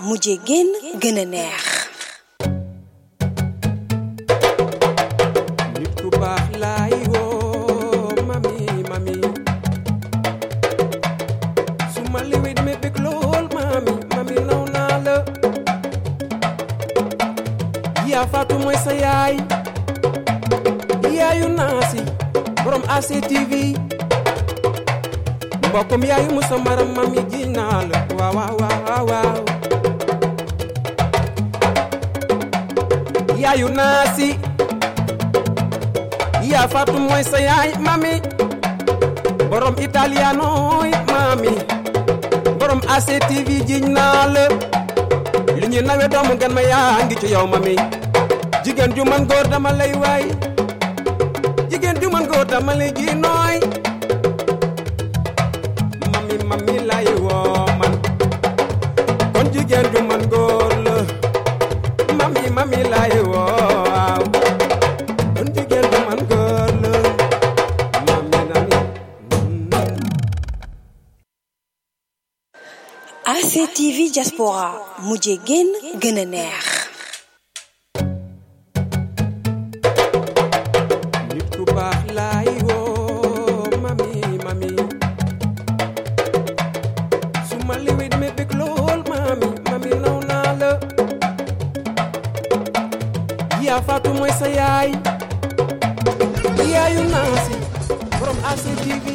Mujegen Genener a Fatou mooy sa yaay yaayu Nancy from ACTV.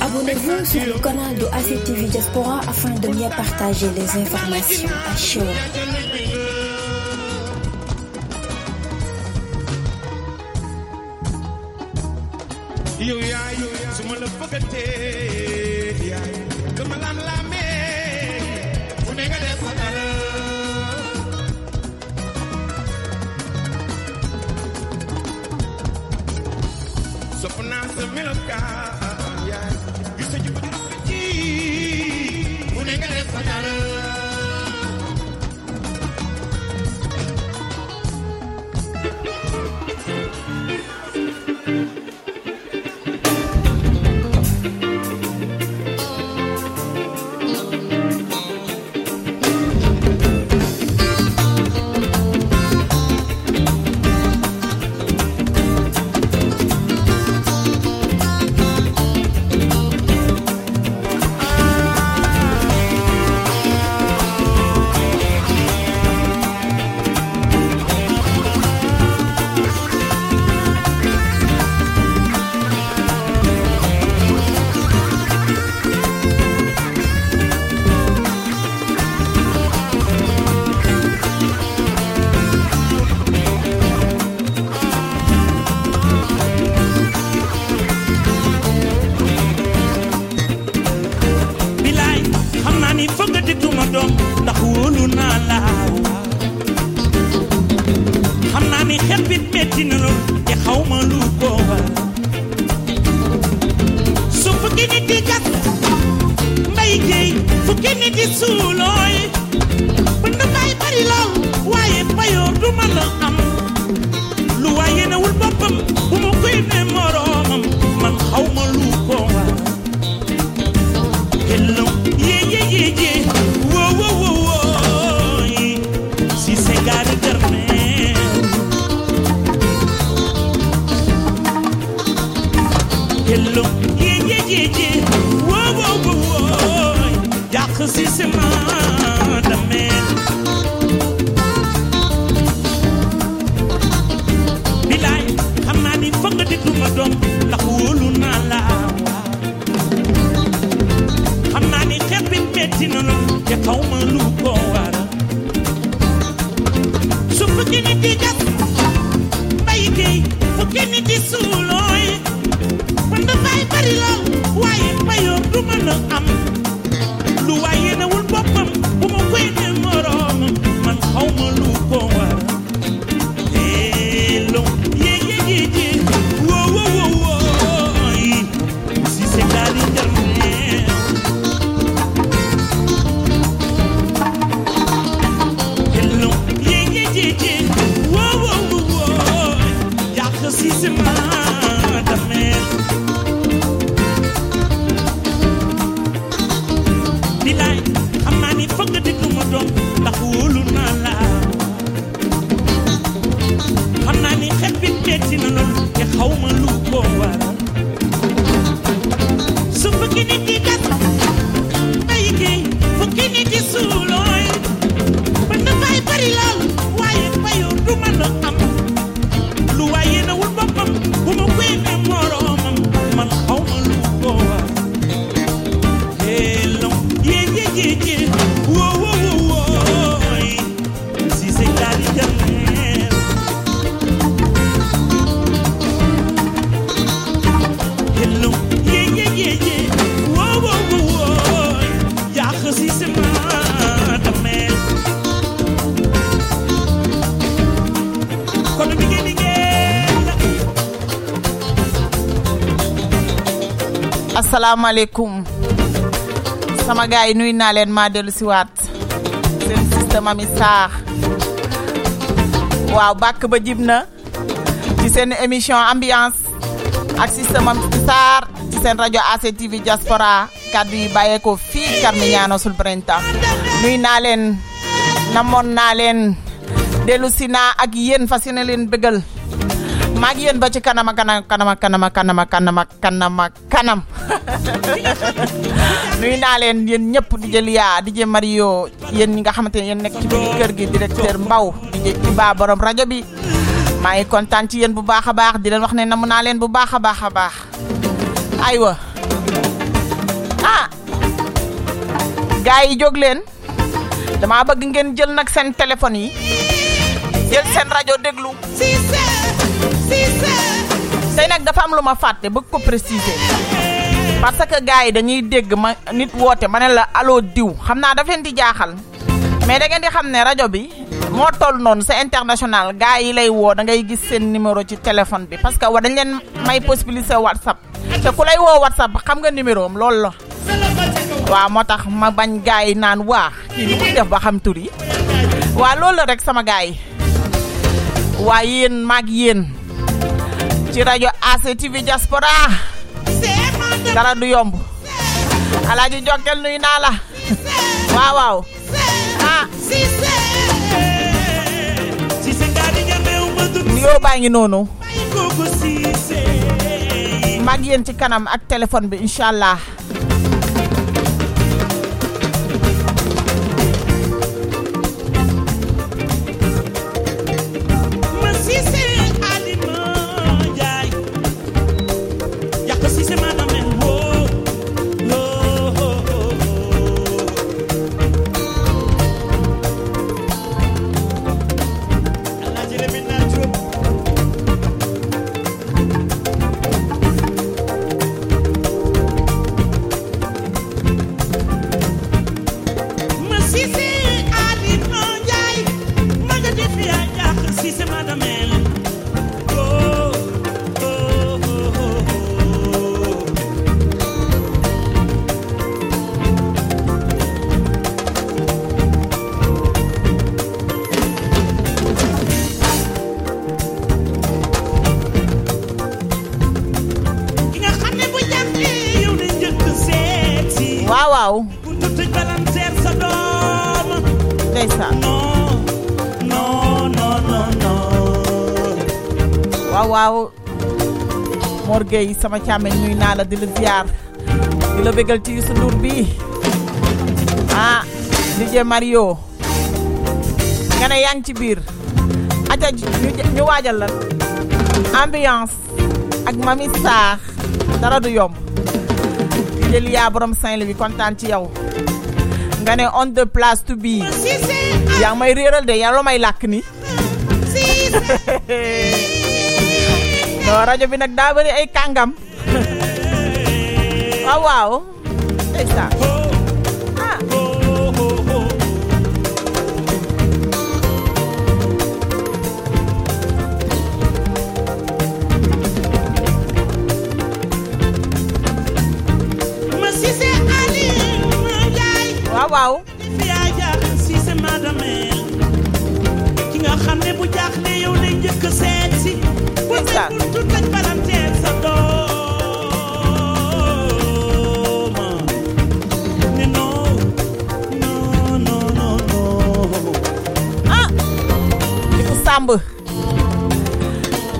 Abonnez-vous sur le canal de ACTV Diaspora afin de mieux partager les informations à chaud. Assalamu alaikum. Sama gaay nuy na len ma delu ci wat sen sister Mamy Sarr. Waaw bak ba jibna ci sen émission ambiance ak sister Mamy Sarr ci sen radio ACTV Diaspora kaddu yi baye ko fi Carmignano sul Brenta. Nuy na len namon na len delu sina ak yeen fasina len beugal Magi yun, bache kanam. Nuyu naa leen yéen ñëpp di jël yaa di jël Mario yéen ñi nga xamante ne yéen nekk ci biir kër gi directeur Mbaw di jël ci baa borom rajo bi maa ngi kontaan ci yéen bu baax a baax di leen wax ne namu naa leen bu baax a baax a baax aywa gaay yi jóg leen dama bëgg ngeen jël nag seen téléphone yi jël seen rajo déglu tey nag dafa am lu ma fàtte bëgg ko préciser parce que gaay yi dañuy dégg ma nit woote ma ne la allo diw xam naa daf leen di jaaxal mais da ngeen di xam ne rajo bi moo toll noonu c'est international gaay yi lay woo da ngay gis seen numéro ci téléphone bi parce que wa dañ leen may possibilité WhatsApp te ku lay woo WhatsApp xam nga numéro am loolu la waaw moo tax ma bañ gaay yi naan waa kii li muy def ba xam tur yi waa loolu la rek sama gaay yi waa yéen maag yéen ci rajo ACTV Diaspora dara du yomb alaaji jokkel nuy naa la waaw waaw nuyoo baa ngi noonu maag yéen ci kanam ak téléphone bi inshallah Morgueil sama càmmeñ ñuy naa la di la ziar di la bégal ci sundur bi DJ Mario nga ne yaa ngi ci biir aca ñu waajal la ambiance ak Mamy Sarr dara du yomb jël yaa borom Saint-Louis kontaan ci yow nga ne on the place to be yaa may réeral de yàlla may làkk ni no rajo bi nag daa bëri ay kàngam waaw waaw c'est ça waaw waaw fi ay jaar si c'est madame ki nga xam ne bu jaaxle yow lay njëkk seet si Samb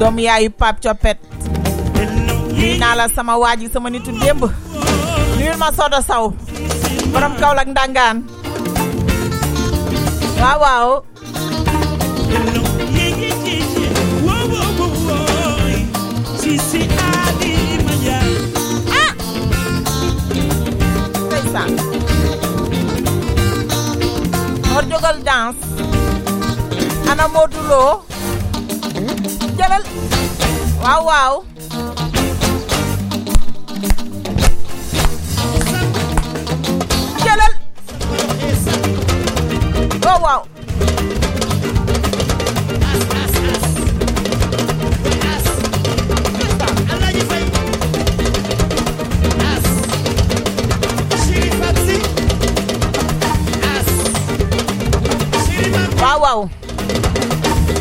doom yaayu Pape Copet nuyu naa la sama waaji sama nitu démb nuyul ma Soda Saw borom Kaolack ndangaan waaw waaw Mor jogal dance ana modulo jalal waaw waaw jalal oh waaw wow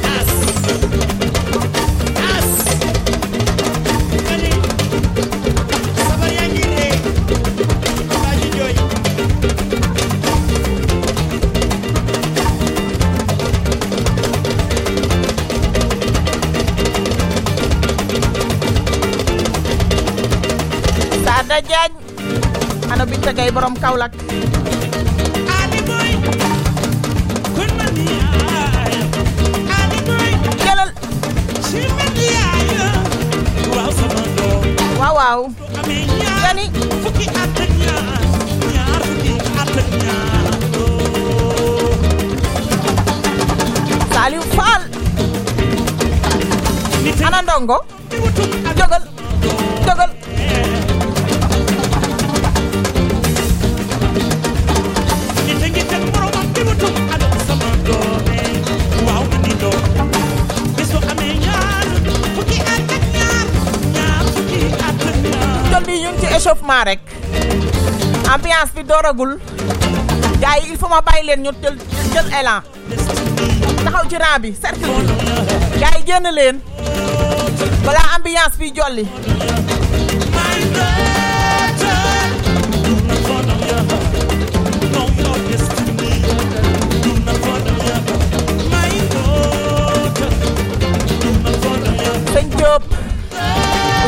as kali sabar yangi ne baji joy ka dyan. Ano bitya kay Borom Kaulak? Wow, wow. Gani? Saliw Fall. Anandongo? Jogal. Jogal. Échauffement rek ambiance bi dooragul gars yi il faut ma bàyyi leen ñu jël élan taxaw ci rang bi cercle bi gars yi génn leen balaa ambiance bi jolli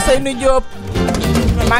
sëñ Diop Ousseynou Diop maa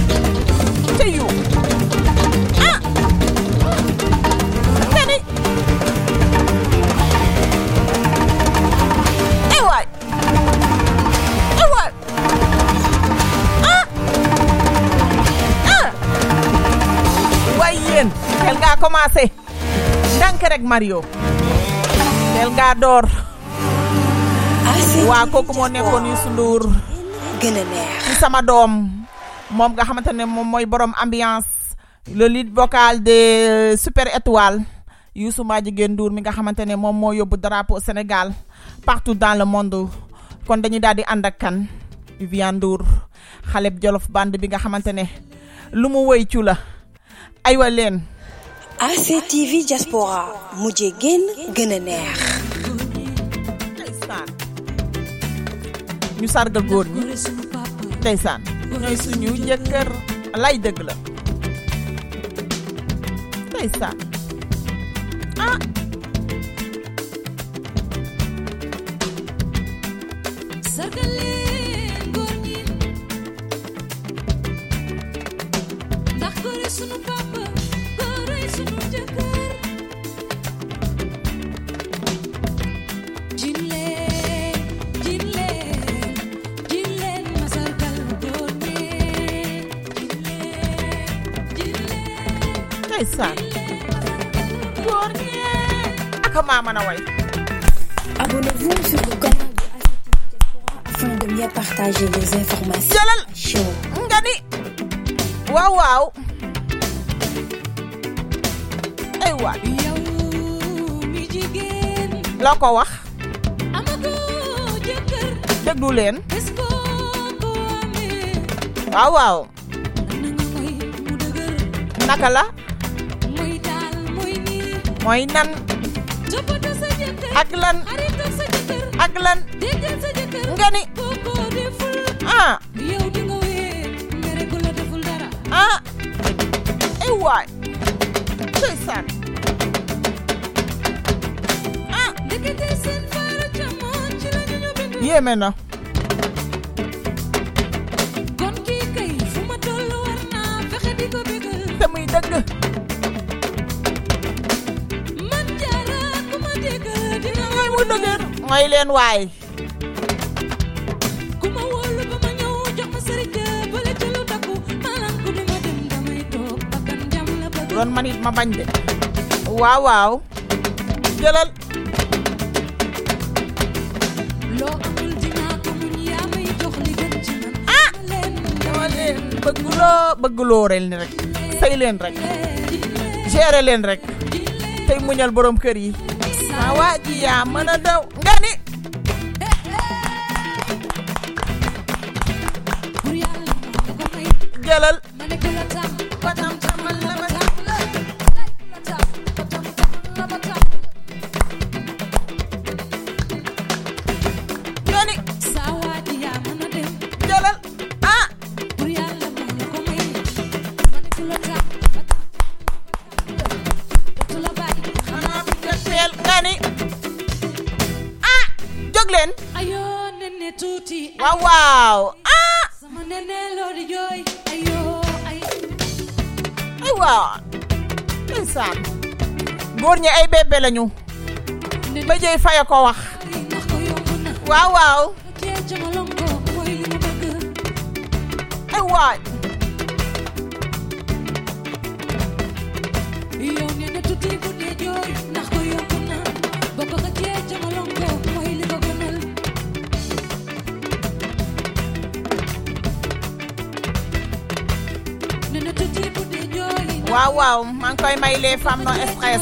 te yu ah ngani eh waay tel ga commencé dank rek Mario tel ga door waa kooku moo nekkoon yu sunduur gëna neex ci sama doom moom nga xamantene moom mooy borom ambiance le lead vocal de Super Étoile Youssou Madjiguène Ndour mi nga xamantene moom moo yóbbu drapeau Sénégal partout dans le monde kon dañuy daldi ànd ak kan Viviane Ndour xaleb Jolof band bi nga xamantene lu mu wëy ci la aywa leen ACTV Diaspora mujjee gën a neex ndeysaan ñu sargal góor ñi ndeysaan ñooy suñu jëkkër lay dëgg la ndeysaan ah sargal leen góor ñi ndax góor suñu papa Abonnez-vous sur le canal de ACTV Diaspora afin de mieux partager les informations. Jalal Ngani. Wow wow. Ay wa. Loo ko wax. Amako jëkkër. Déglu leen. Wow wow. Naka la. Mooy nan ak lan ngani ah yow di nga wéy mere gula deful dara ah ay waay c'est ça ah dekete sen fara chamon ci la ñu bindu yéeme na kon ki kay fu ma tollu war naa fexe di ko bégal samay dëgg mooy leen waay kuma wolu ba ma ñëw jox ma sëriñ ba la ci lu takku malam ku duma dem damay toog bakkan jam la ba doon man it ma bañ de waaw waaw jëlal loo amul dinaa ko muñ yaa may jox li gën ci man ah dama leen bëggloo reel ni rek say leen rek gérer leen rek tey muñal borom kër yi ma waaji yaa mën a daw nga ni jëlal nga ni sa waaji yaa mën a dem jëlal tutti. Wow wow. Ah. Wow. Pensate. Góor ñi ay bébé lañu. Ba jey faya ko wax. Wow wow. Ay waay. Wow wow, man koy may les femmes non stress.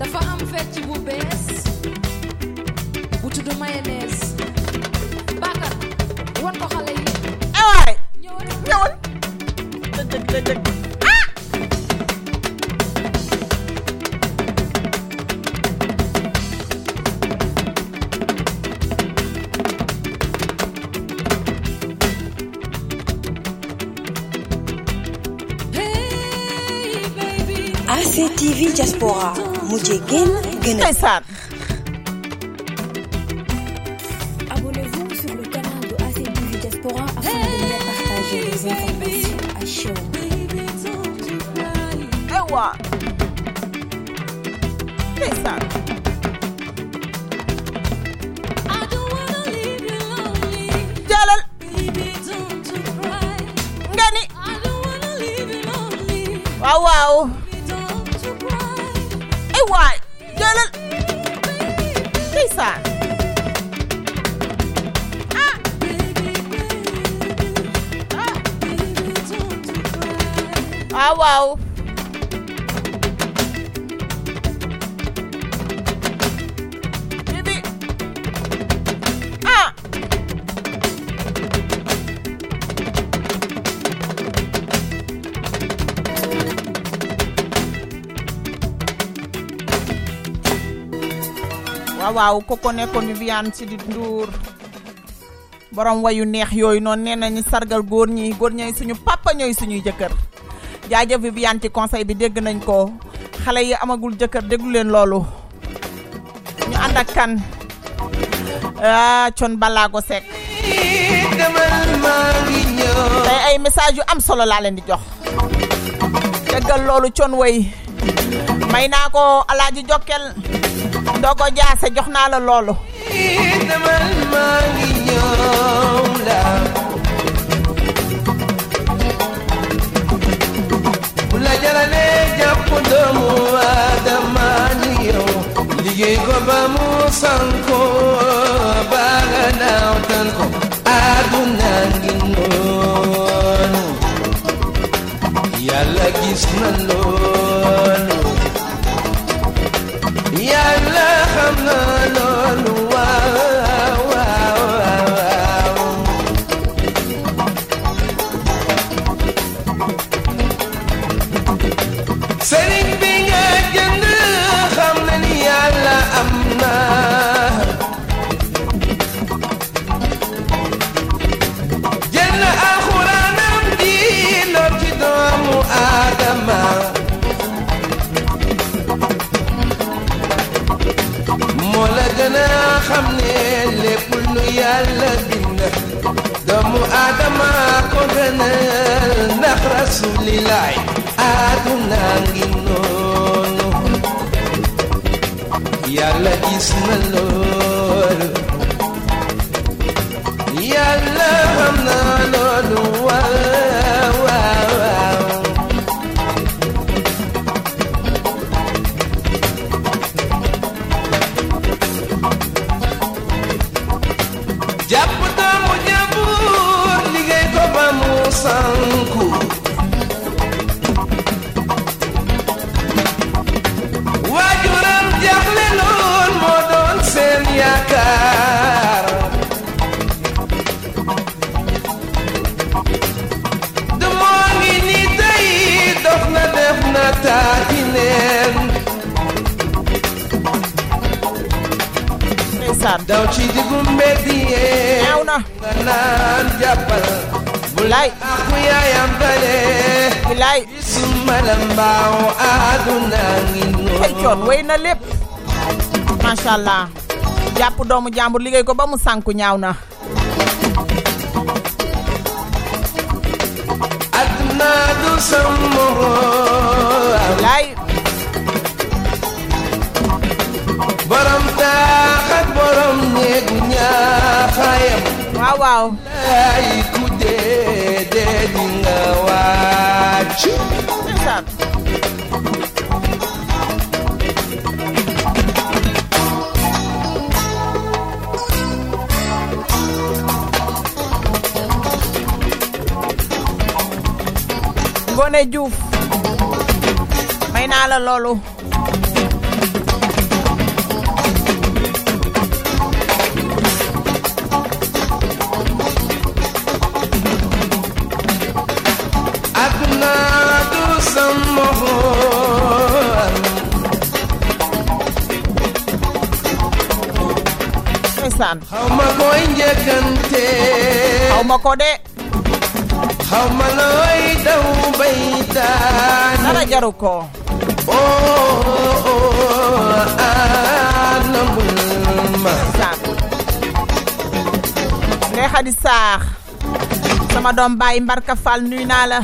Dafa am fecc bu bees. Bu tuddu mayonnaise. Bakar won ko xale yi. Ay waay. Ñëwal. Dëgg. TV Diaspora mu jegen gëna sa abonnez-vous sur le canal de ACTV Diaspora afin de mieux partager les informations à chaud. Ewa Lisa I don't wanna leave you lonely Jalal baby don't you cry Ngani I don't wanna leave you lonely Wow wow Why? Lisa. Ah. Ah wow. Baby. Ah. waaw ko nekko ni Viviane ci di Ndour borom wayu neex yoy non nenañu sargal góor ñi suñu papa ñoy suñu jëkkër jaajëf Viviane ci conseil bi dégg nañ ko xalé yi amagul jëkkër déglu leen loolu ñu and ak kan Thione Ballago Seck tay ay message yu am solo la leen di jox déggal loolu Thione way may na ko alaaji jokkel Dogo jaase jox naa la loolu Yalla xam na loolu waaw waaw waaw Sëriñ bi nga jënd xam na ni Yalla am na jënd alxuraanam di lor ci doomu Adama na xamne lepp lu Yalla bind doomu adama ko gëna ndax rasulillah aduna ngi noonu Yalla gis na loolu Yalla xam na loolu waaw waaw waaw sanku wajuram jaxle lool mo doon seen yaakaar Sarr. È una Mulai Mulai hey John, wey na lépp Masha Allah. Jàpp doomu jàmbur liggéey ko ba mu sànku ñaaw na. Aduna du sammo Mulai borom tax ak borom neegu ñaaxayam. Waaw waaw. Ay ku dee dee di nga wàcc. Gone Diouf may naa la loolu. Xawma ko de xawma looy daw baytaan dara jaru ko Ndeye Khady Sarr sama doom baay Mbarka Fall nuyu naa la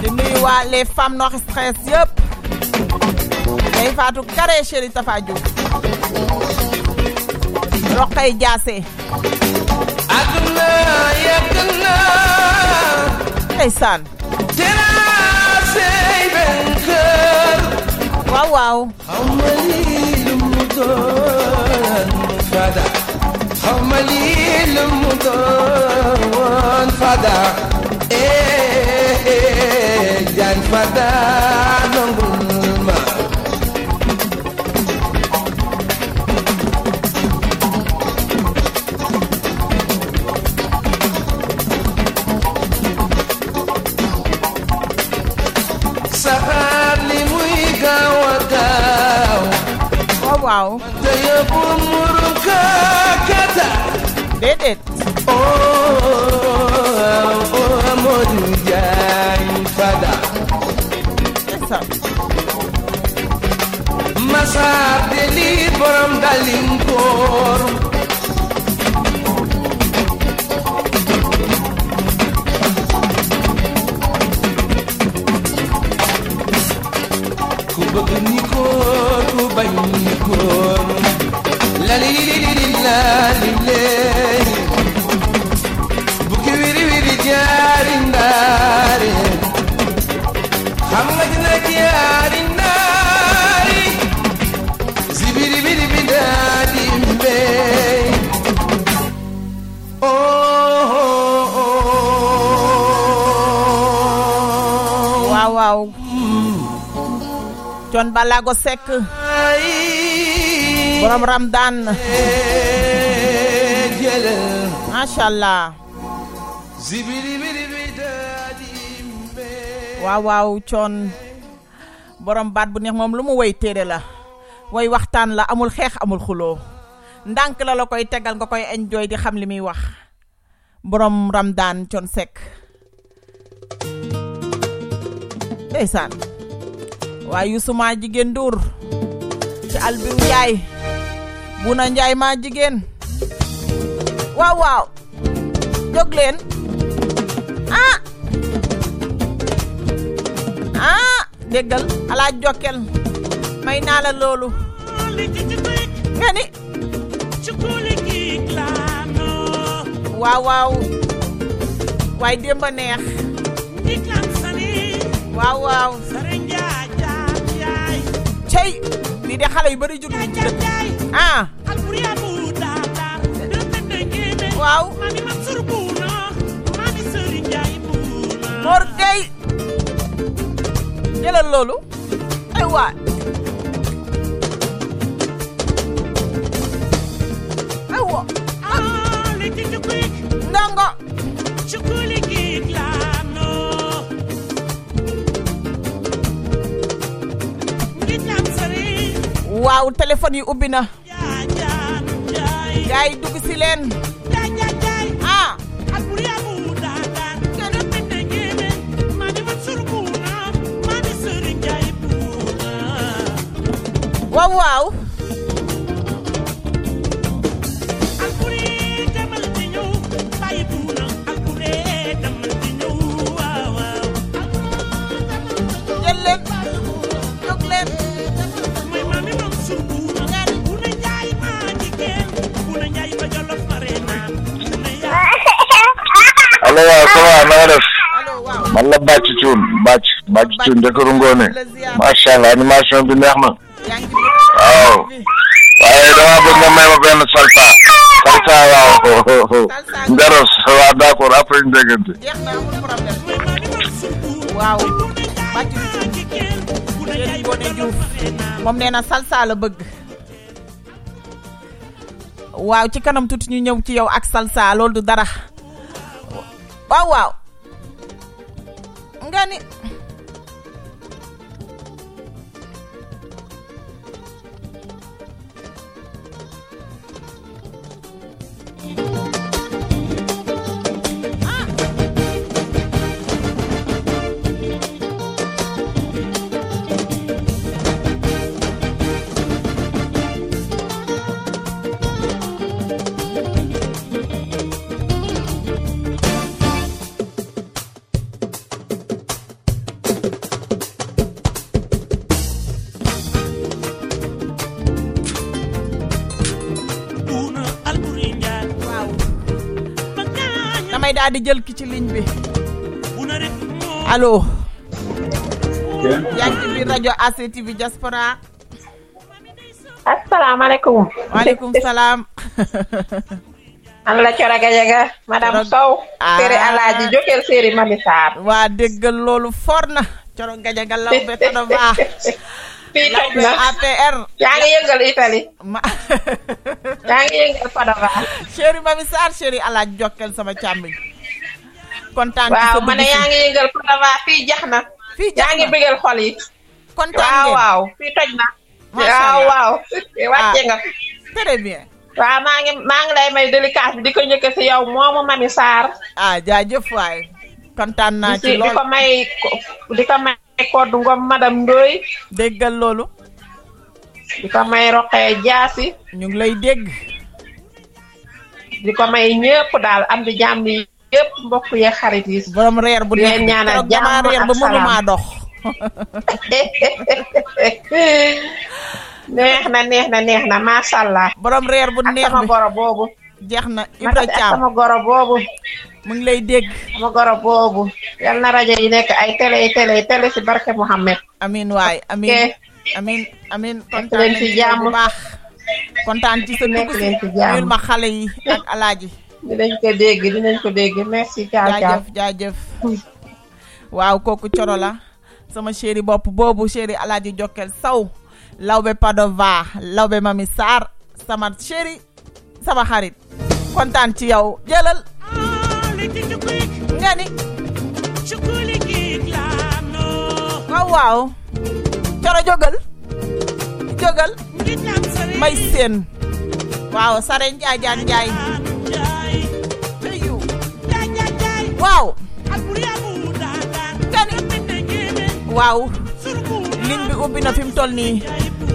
di nuyu waa les femmes noires stress yëpp day faatu carré chéri tafa ju roqay jaase aduna yakna aysan dina say banker wow wow hamali lumudan fada jan fada nongulma Wow. Did it. Oh, Wow. John Balago Seck borom Ramadan Mashallah waaw John borom baat bu neex moom lu mu way téere la way waxtaan la amul xeex amul xuloo ndànk la la koy tegal nga koy enjoy di xam li muy wax borom Ramadan John Seck ndeysaan waaye Yusuma jigéen Ndour ci Albiru Njaay Buna Njaay ma jigéen waaw waaw jóg leen déggal alaaj jokkel may naa la loolu nga ni waaw waaw waaye démb a neex waaw waaw cey lii de xale yu bari juddu ci dëkk waaw Mor Gueye jëlal loolu ay waay aywa ndongo waaw téléphone yi ubbi na gaay dugg ci len ah wow wow Allah bacci ciun bacci ciun de korungone machallah animation bi neex na waaw waaye dama bëgg nga may ma benn salsa waaw ndaros waaw d'accord après ñu déggante jeex na amul problème waaw bacci ciun moom neena salsa la bëgg waaw ci kanam tuuti ñu ñëw ci yow ak salsa lool du dara waaw waaw ngani di jël ki ci ligne bi allo yaa ngi bi radio ACTV diaspora assalamu alaykum wa alaykum salam an la ciora gajaga madame Sow seri alaaji jokel seri Mamy Sarr wa deggal lolu forna ciora gajaga lawbe tana ba la APR yaa ngi yëngal Italie yaa ngi yëngal Padova seri Mamy Sarr seri alaaji jokel sama chambi kontaan ci sa bëgg yaangi yëngal Padova fi jaxna yaangi bëggal xol yi kontaan ngeen waaw fi tojna waaw waaw wacce nga très bien waaw ma ngi lay may délicat bi diko ñëkke ci yow momu Mamy Sarr ah jaajëf waay kontaan na ci lool diko may koddu ngom madame Ndoy déggal loolu diko may roxé jaasi ñu ngi lay dégg diko may ñepp daal am di jammi yépp mbokk ye xarit yi borom reer bu leen ñaanal dama reer ba mënuma dox neex na ma sha Allah borom reer bu neex sama goro bobu jeex na Ibra Thiam sama goro bobu mu ngi lay dégg sama goro bobu yal na rajo yi nekk ay télé ci barke Muhammad amin waay amin kontaan ci jàmm baax kontaan ci sa dugg ci ñul ma xale yi ak alaaji dinañ ko dégg merci jaajëf waaw kooku coro la sama chéri bopp boobu chéri alaaji jokkel saw lawbe Padova lawbe Mamy Sarr sama chéri sama xarit kontaan ci yow jëlal ngani waaw coro jogal may seen waaw sare njaay wow wow ligne bi ubbi na fim toll ni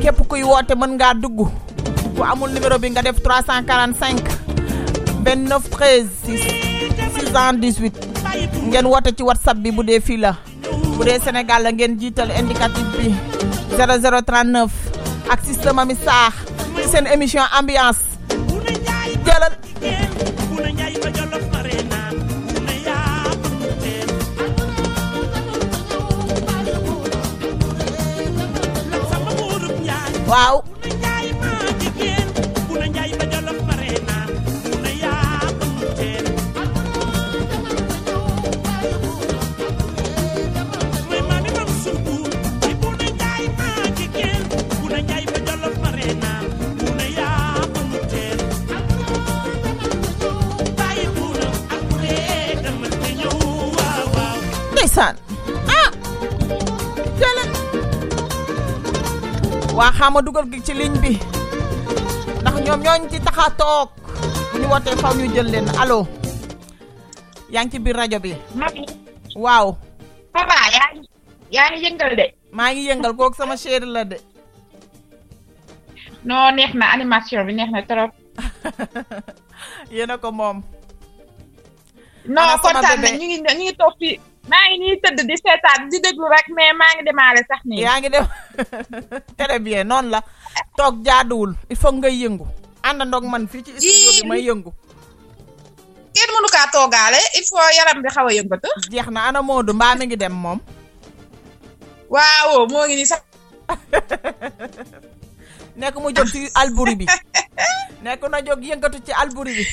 képp kuy woote mën nga dugg ku amul numéro bi nga def 345 29 13 618 ngeen woote ci WhatsApp bi bu dee fii la bu dee Sénégal la ngeen jiital indicatif bi 0039 ak système Mamy Sarr ci seen émission ambiance jëlal wow wa xama dugal gi ci ligne bi ndax ñom ñoñ ci taxa tok bu ñu wootee faw ñu jël leen allo. yaa ngi ci biir rajo bi. Mamy. waaw. papa yaa ngi yëngal de. maa ngi yëngal kooku sama chéri la de. non neex na animation bi neex na trop. yéen a ko moom. non kontaan na ñu ngi toog fii. maa ngi nii tëdd di seetaan di déglu rek mais maa ngi démarrer sax nii. yaa ngi dem très bien noonu la toog jaaduwul il faut ngay yëngu àndandoog man fii ci studio bi may yëngu. kenn mënu kaa toogaale il faut yaram bi xaw a yëngatu. jeex na ana Modou mbaa mi ngi dem moom. waaw moo ngi nii sax. nekk mu jóg ci Alburi bi nekk na jóg yëngatu ci Alburi bi.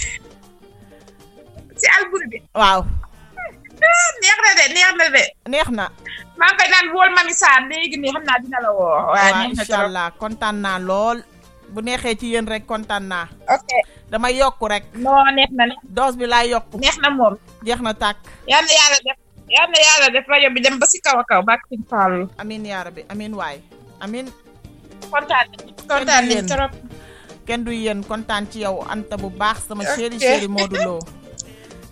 ci Alburi bi waaw. neex na de. neex na. maa ngi koy naan wool Mamy Sarr léegi nii xam naa dina la woo. waaw incha allah kontaan naa lool. bu neexee ci yéen rek kontaan naa. ok dama yokk rek. non neex na dose bi laa yokk. neex na moom. jeex na tàkk. yal na yàlla def rajo bi dem ba si kaw a kaw bàkk si Fallou. amiin yaa rabbi amiin waay amiin. kontaan nañ trop. kenn du yéen kontaan ci yow Anta bu baax sama chéri Modou Lo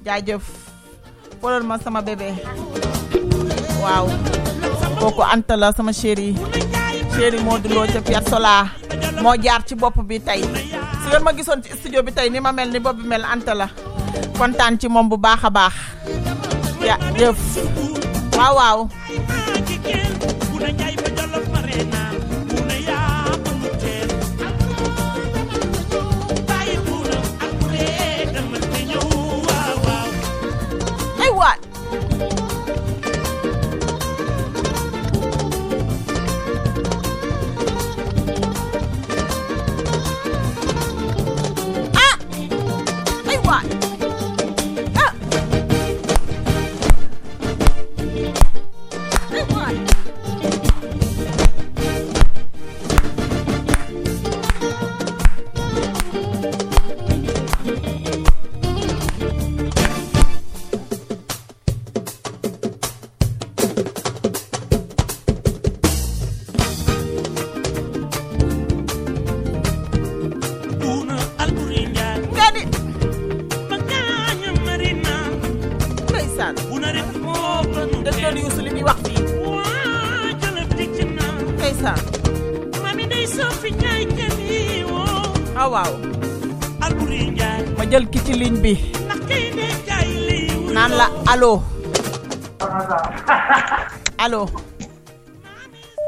jaajëf. polol ma sama bébé waaw kooku Anta la sama chéri Modou Lo ca Pierre Sola moo jaar ci bopp bi tey su ngeen ma gisoon ci studio bi tey ni ma mel ni bopp bi mel Anta la kontaan ci moom bu baax a baax ya jëf waaw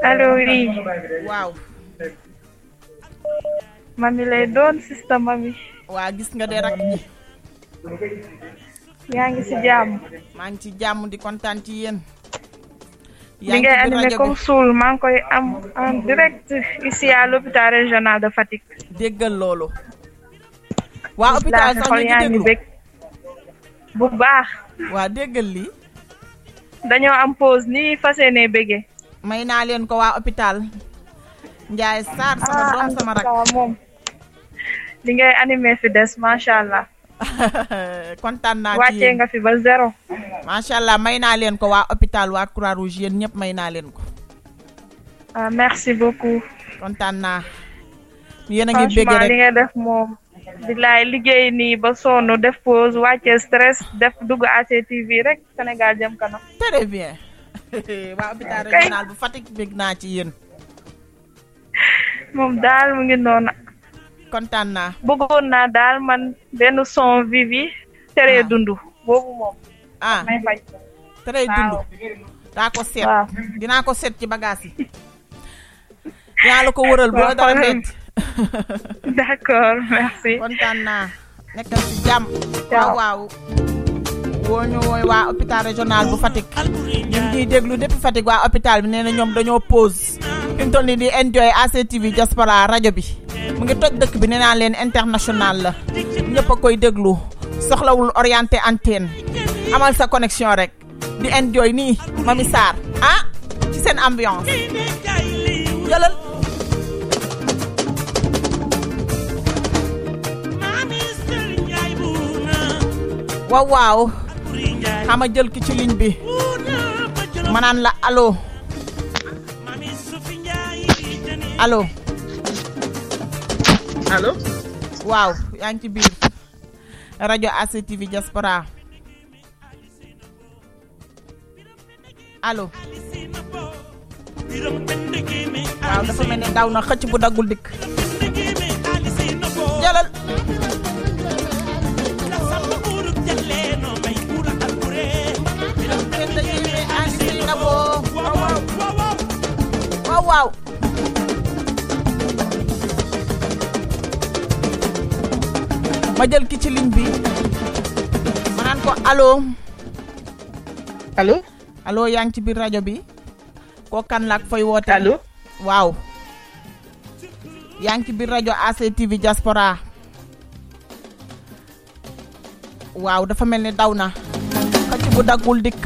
Allo oui. Waaw. Mami lay doon sister Mami. Waa gis nga de rak ji. Yaa ngi ci jàmm. Maa ngi ci jàmm di kontaan ci yéen. Yaa ngi animé comme suul maa ngi koy am en direct ici à l'hôpital régional de Fatick. Déggal loolu. Waa hôpital sax ñu déglu bu baax. Waa déggal lii. dañoo am pause nii fas yéenee bége. may naa leen ko waa hôpital. Ndiaye Sarr sama doom sama rak. moom li ngay animé fi des macha allah. kontaan naa ci wàccee nga fi ba zéro. macha allah may naa leen ko waa hôpital waa Croix Rouge yéen ñëpp may naa leen ko. merci beaucoup. kontaan naa. yéen a ngi bége rek li nga def moom. di laay liggéey nii ba sonn def pause wàcce stress def dugg ACTV rek Sénégal jëm kanam. très bien. waa hôpital régional bu Fatick bég naa ci yéen. moom daal mu ngi noonu. kontaan naa. bëggoon naa daal man benn son vivi. teree dund boobu moom. may bañ. teree dund daa ko seet. dinaa ko seet ci bagage yi. dinaa la ko wëral boo dara metti. D'accord, merci. kontaan naa nekkal ci jàmm. waaw. woo ñu wooy waa hôpital régional bu Fatick. ñu ngi déglu depuis Fatick waa hôpital bi nee na ñoom dañoo pause. fi mu toll nii di enjoy ACTV diaspora rajo bi. mu ngi toj dëkk bi nee naa leen international la. ñëpp a koy déglu. soxlawul orienté antenne. amal sa connexion rek. di enjoy nii Mamy Sarr. ci seen ambiance. jëlal. waaw xama jël ki ci ligne bi ma naan la allo waaw yaa ngi ci biir Radio ACTV Diaspora. Allo. Waaw dafa mel ne daaw na xëcc bu daggul dikk. Jëlal. Waaw waaw. Ma jël ki ci ligne bi. Ma naan ko allo. Allo. Allo yaa ngi ci biir rajo bi. Ko kan lak fay wote allo waaw yang ci bir radio ACTV Diaspora waaw dafa melni dawna xati bu dagul dik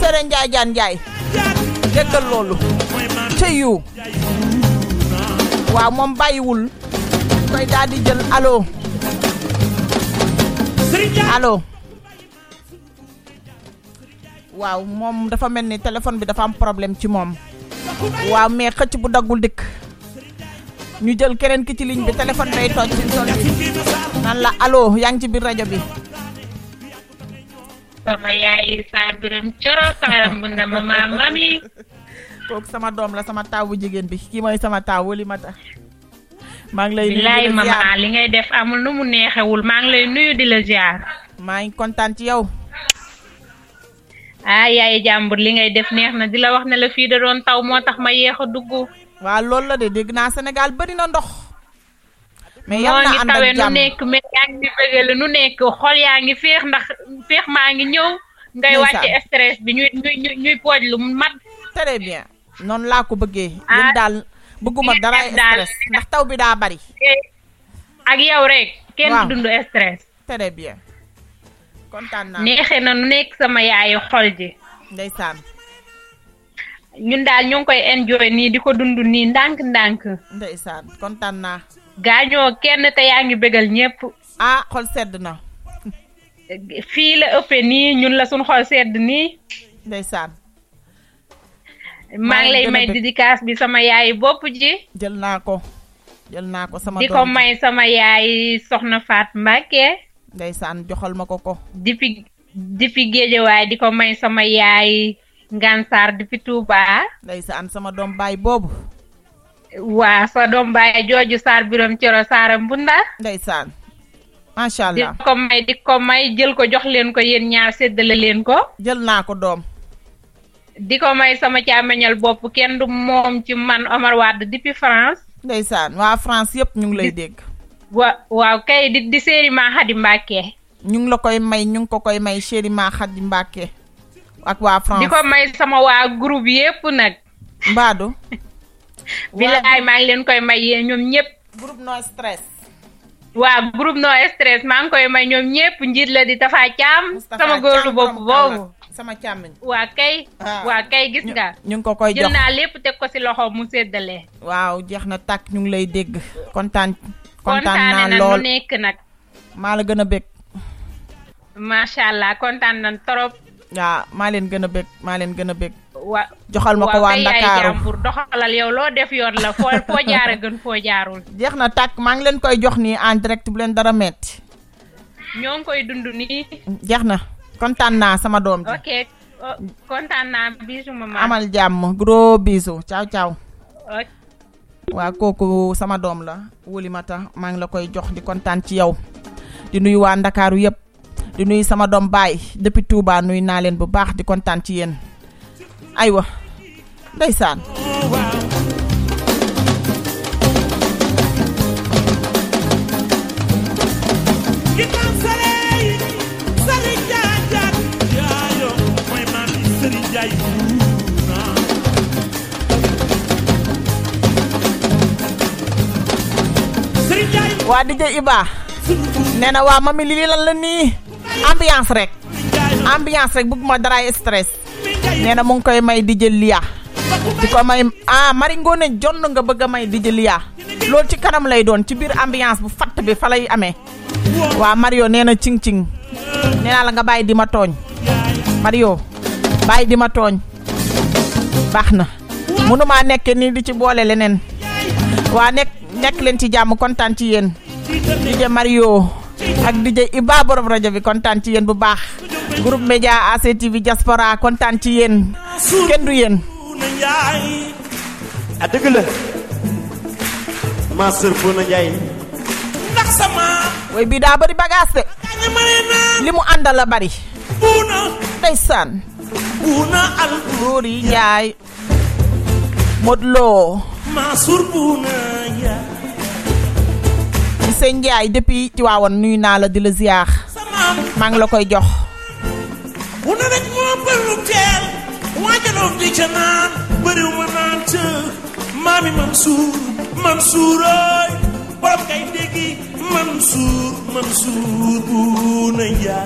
sere njaay jaan njaay dekkal lolu ci yu waaw mom bayiwul koy daldi jël allo allo waaw mom dafa melni téléphone bi dafa am problème ci mom waaw mais xëc bu dagul dik ñu jël keneen ki ci ligne bi téléphone bay toj ci ton bi nan la allo yang ci bir radio bi sama yaay Sarr biram cioro saram bu ndama mami kok sama dom la sama tawu jigen bi ki moy sama tawu li mata ma ngi lay nuyu mama li ngay def amul nu mu neexewul ma ngi lay nuyu di la ziar ma ngi contane ci yow yaay jambur li ngay def neexna dila wax na la fi da doon taw motax ma yexa duggu wa lool la de deg na Senegal bari na ndox mais yalla na ande jam nek me yaangi beugel nu nek xol yaangi feex ndax feex maangi ñew ngay wacce stress bi ñuy poj lu mat très bien non la ko beugé yeen dal bëgguma dara stress ndax taw bi da bari ak yow rek kenn dundu stress très bien kontaan na neexé na nu nek sama yaay xol ji ndaysan ñun dal ñu koy enjoy ni diko dundu ni ndank ndank ndaysan kontaan na gaño kenn te yaangi begal ñepp xol sedd na fi la ëppé ni ñun la sun xol sedd ni ndaysan ma ngi lay may dédicace bi sama yaay bop ji jël nako sama diko may sama yaay soxna Fat Mbacké ndaysan joxal mako ko dipi geje way diko may sama yaay Ngane Sarr dipi Touba ndaysan sama dom bay bobu wa sa dom bay joju Sarr birom cioro saram bunda ndaysan ma sha Allah diko may jël ko jox len ko yeen ñaar seddale len ko jël nako dom diko may sama ciameñal bop kenn du mom ci man Omar Wad dipi France ndaysan wa France yep ñu ngi lay deg waaw kay di séri ma Khady Mbacké ñu ngi la koy may ñu ngi ko koy may séri ma Khady Mbacké ak wa France diko may sama wa groupe yépp nak mbado billahi ma ngi len koy may ñom ñepp groupe no stress wa groupe no stress ma ngi koy may ñom ñepp njit la di tafa ciam sama gorlu bop bobu sama ciamagn wa kay gis nga ñu ngi ko koy jox dina lepp tek ko ci loxo mu séddalé waaw jeexna tak ñu ngi lay dégg kontaan na lool nek nak ma la gëna bëgg ma sha Allah kontaan nan torop ya ma leen gëna bëgg joxal mako wa Dakar pour doxalal yow lo def yoon la fo jaara gën fo jaarul jeexna tak ma ngi leen koy jox ni en direct bu leen dara metti ñong koy dundu ni jeexna kontaan na sama doom ji okay kontaan na bisou mama amal jamm gros bisou ciao ciao wa koku sama dom la woli mata ma ngi la koy jox di contane ci yow di nuyu wa Dakaru yeb di nuyu sama dom bay depuis Touba nuyu na len bu baax di contane ci yeen aywa ndaysan wa DJ Iba neena wa mami li lan la ni ambiance rek bëgguma dara stress neena mu ngi koy may DJ Lia diko may maringo ne jonn nga bëgg may DJ Lia lool ci kanam lay doon ci biir ambiance bu fatt bi fa lay amé wa Mario neena cing neena la nga bay di ma togn Mario bay di ma togn baxna mënuma nekk ni di ci boole leneen wa nek len ci jamm contane ci yeen DJ Mario ak DJ Iba borom rajo bi kontaan ci yéen bu baax groupe média ACTV diaspora kontaan ci yéen kenn du yéen a dëgg la ma sœur Fona Ndiaye ndax sama way bi daa bari bagage de li mu àndal la bari ndeysaan Buna al Glory Ndiaye Modlo Mansour Buna ya Sëñ Ndiaye depuis ci waawoon nuyu naa la di la ziar maa ngi la koy jox Buna rek moo bëru teel waajalof di ca naan bëriw ma naan të maami Mansour Mansour ay borom kay déggi Mansour Mansour Buna ya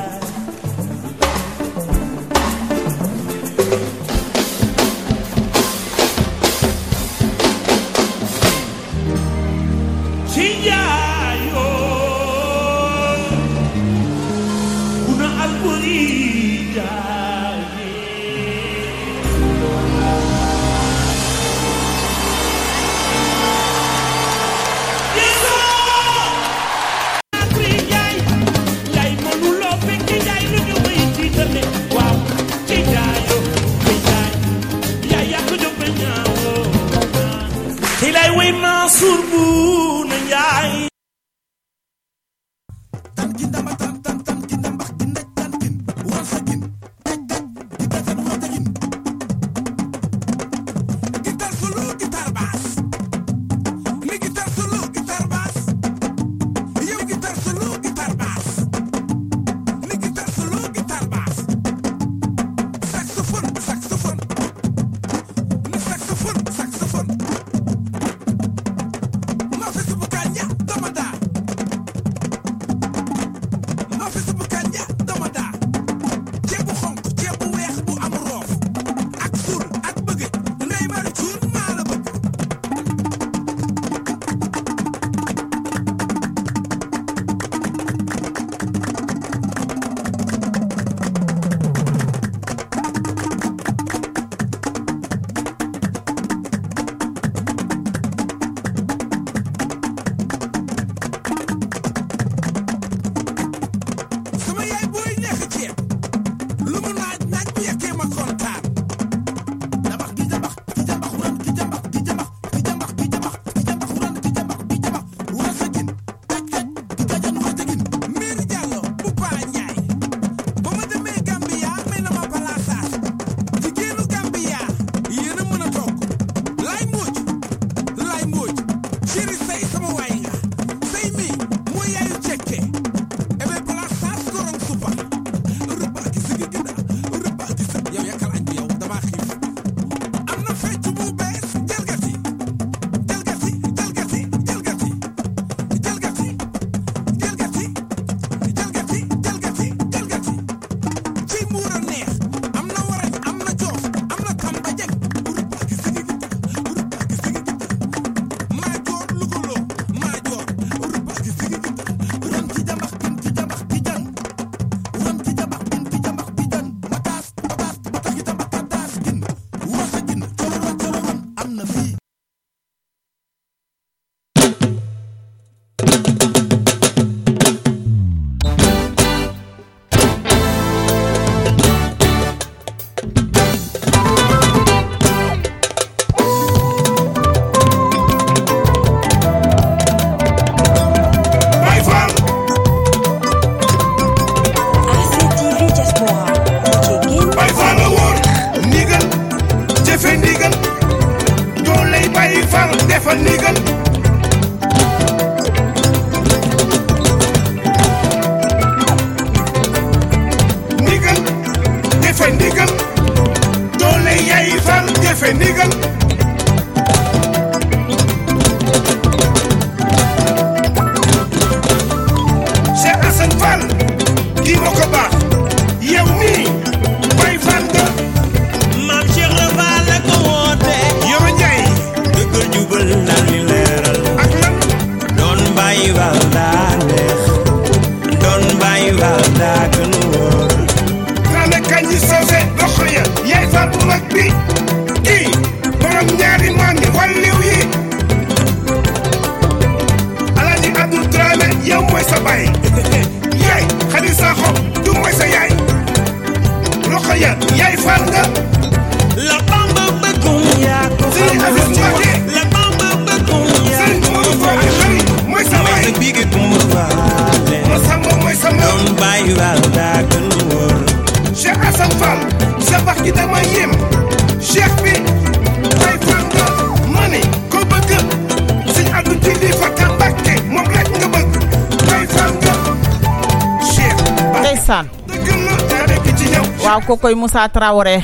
ndeysaan waaw kokoy Moussa Traoré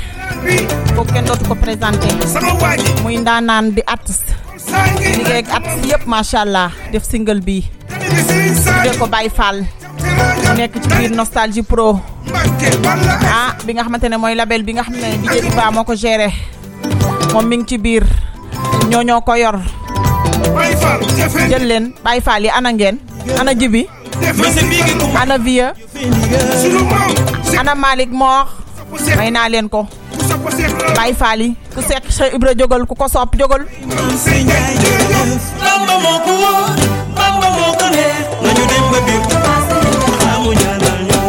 ko ken dootu ko présenter muy ndaanaan di artiste liggéey ak artiste yépp machallah def single bi def ko Baye Fall nekk ci biir Nostalgie Pro bi nga xamantene moy label bi nga xamne DJ Iba moko gérer mom mi ngi ci biir ñoño ko yor Baye Fall jël leen Baye Fall yi ana ngeen ana jibi ana via ana Malik Mor mayna len ko Baye Fall yi ku sekk sa Ibra jogal ku ko sopp jogal bamba moko ne nañu dem ba bir amu ñaanal ñu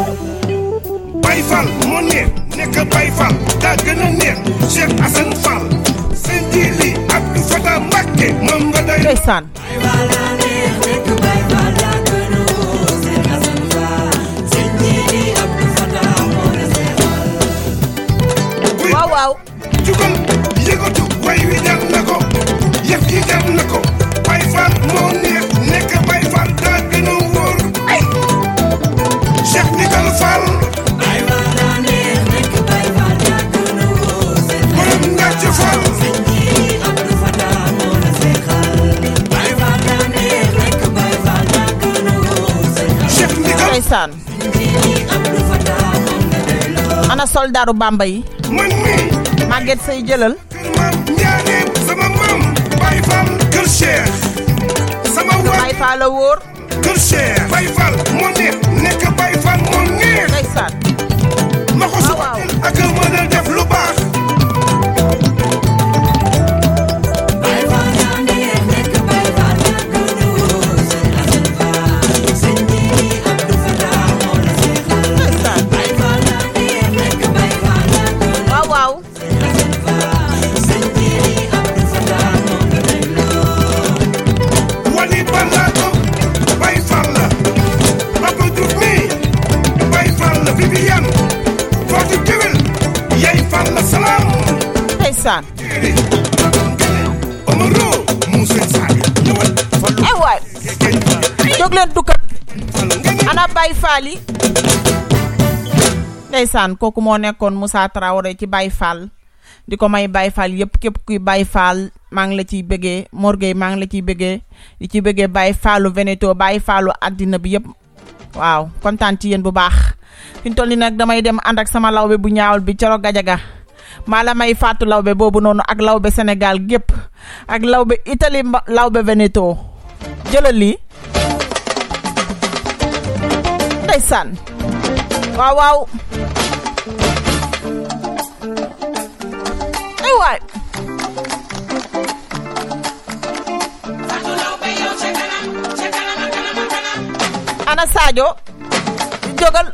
Baye Fall mo ne nek Baye Fall da gëna neex Cheikh Assane Fall Sentili Abdou Fatah Mbacké mom nga day ndeysaan waaw jukal yegotu way wi dal nako yef gi dal nako Baye Fall mo ne nek Baye Fall da gëna wóor ay Cheikh Nicolas Fall Baye Fall da nek Baye Fall da gëna wóor borom nga ci Fall Sentili Abdou Fatah mo na sekhal Baye Fall da nek Baye Fall da gëna wóor Cheikh Nicolas Fall ana soldaru Bamba yi Maguette say jëlal sama mom Baye Fall kër Cheikh sama wor Baye Fall la wor kër Cheikh Baye Fall mo nek Baye Fall mo neex ndeysaan mako so ak mo dal def lu baax Baye Fall nek Baye Fall san omoro musen sali ñewal ay waay jog len dukkat ana Baye Fall yi ndeysaan koku mo nekkon Moussa Traoré ci Baye Fall diko may Baye Fall yépp képp kuy Baye Fall mang la ciy bëggé morgey mang la ciy bëggé di ci bëggé Baye Fallu Veneto Baye Fallu adina bi yépp waaw contane ci yeen bu baax fiñ tolli nak damay dem and ak sama lawbe bu ñaawul bi cioro gajaga mala may fatu lawbe bobu nonu ak lawbe Senegal gep ak lawbe Italie lawbe Veneto jëlal li ndeysaan waaw waaw ay waay fatu lawbe yo chekanam kanam ana Sadio jogal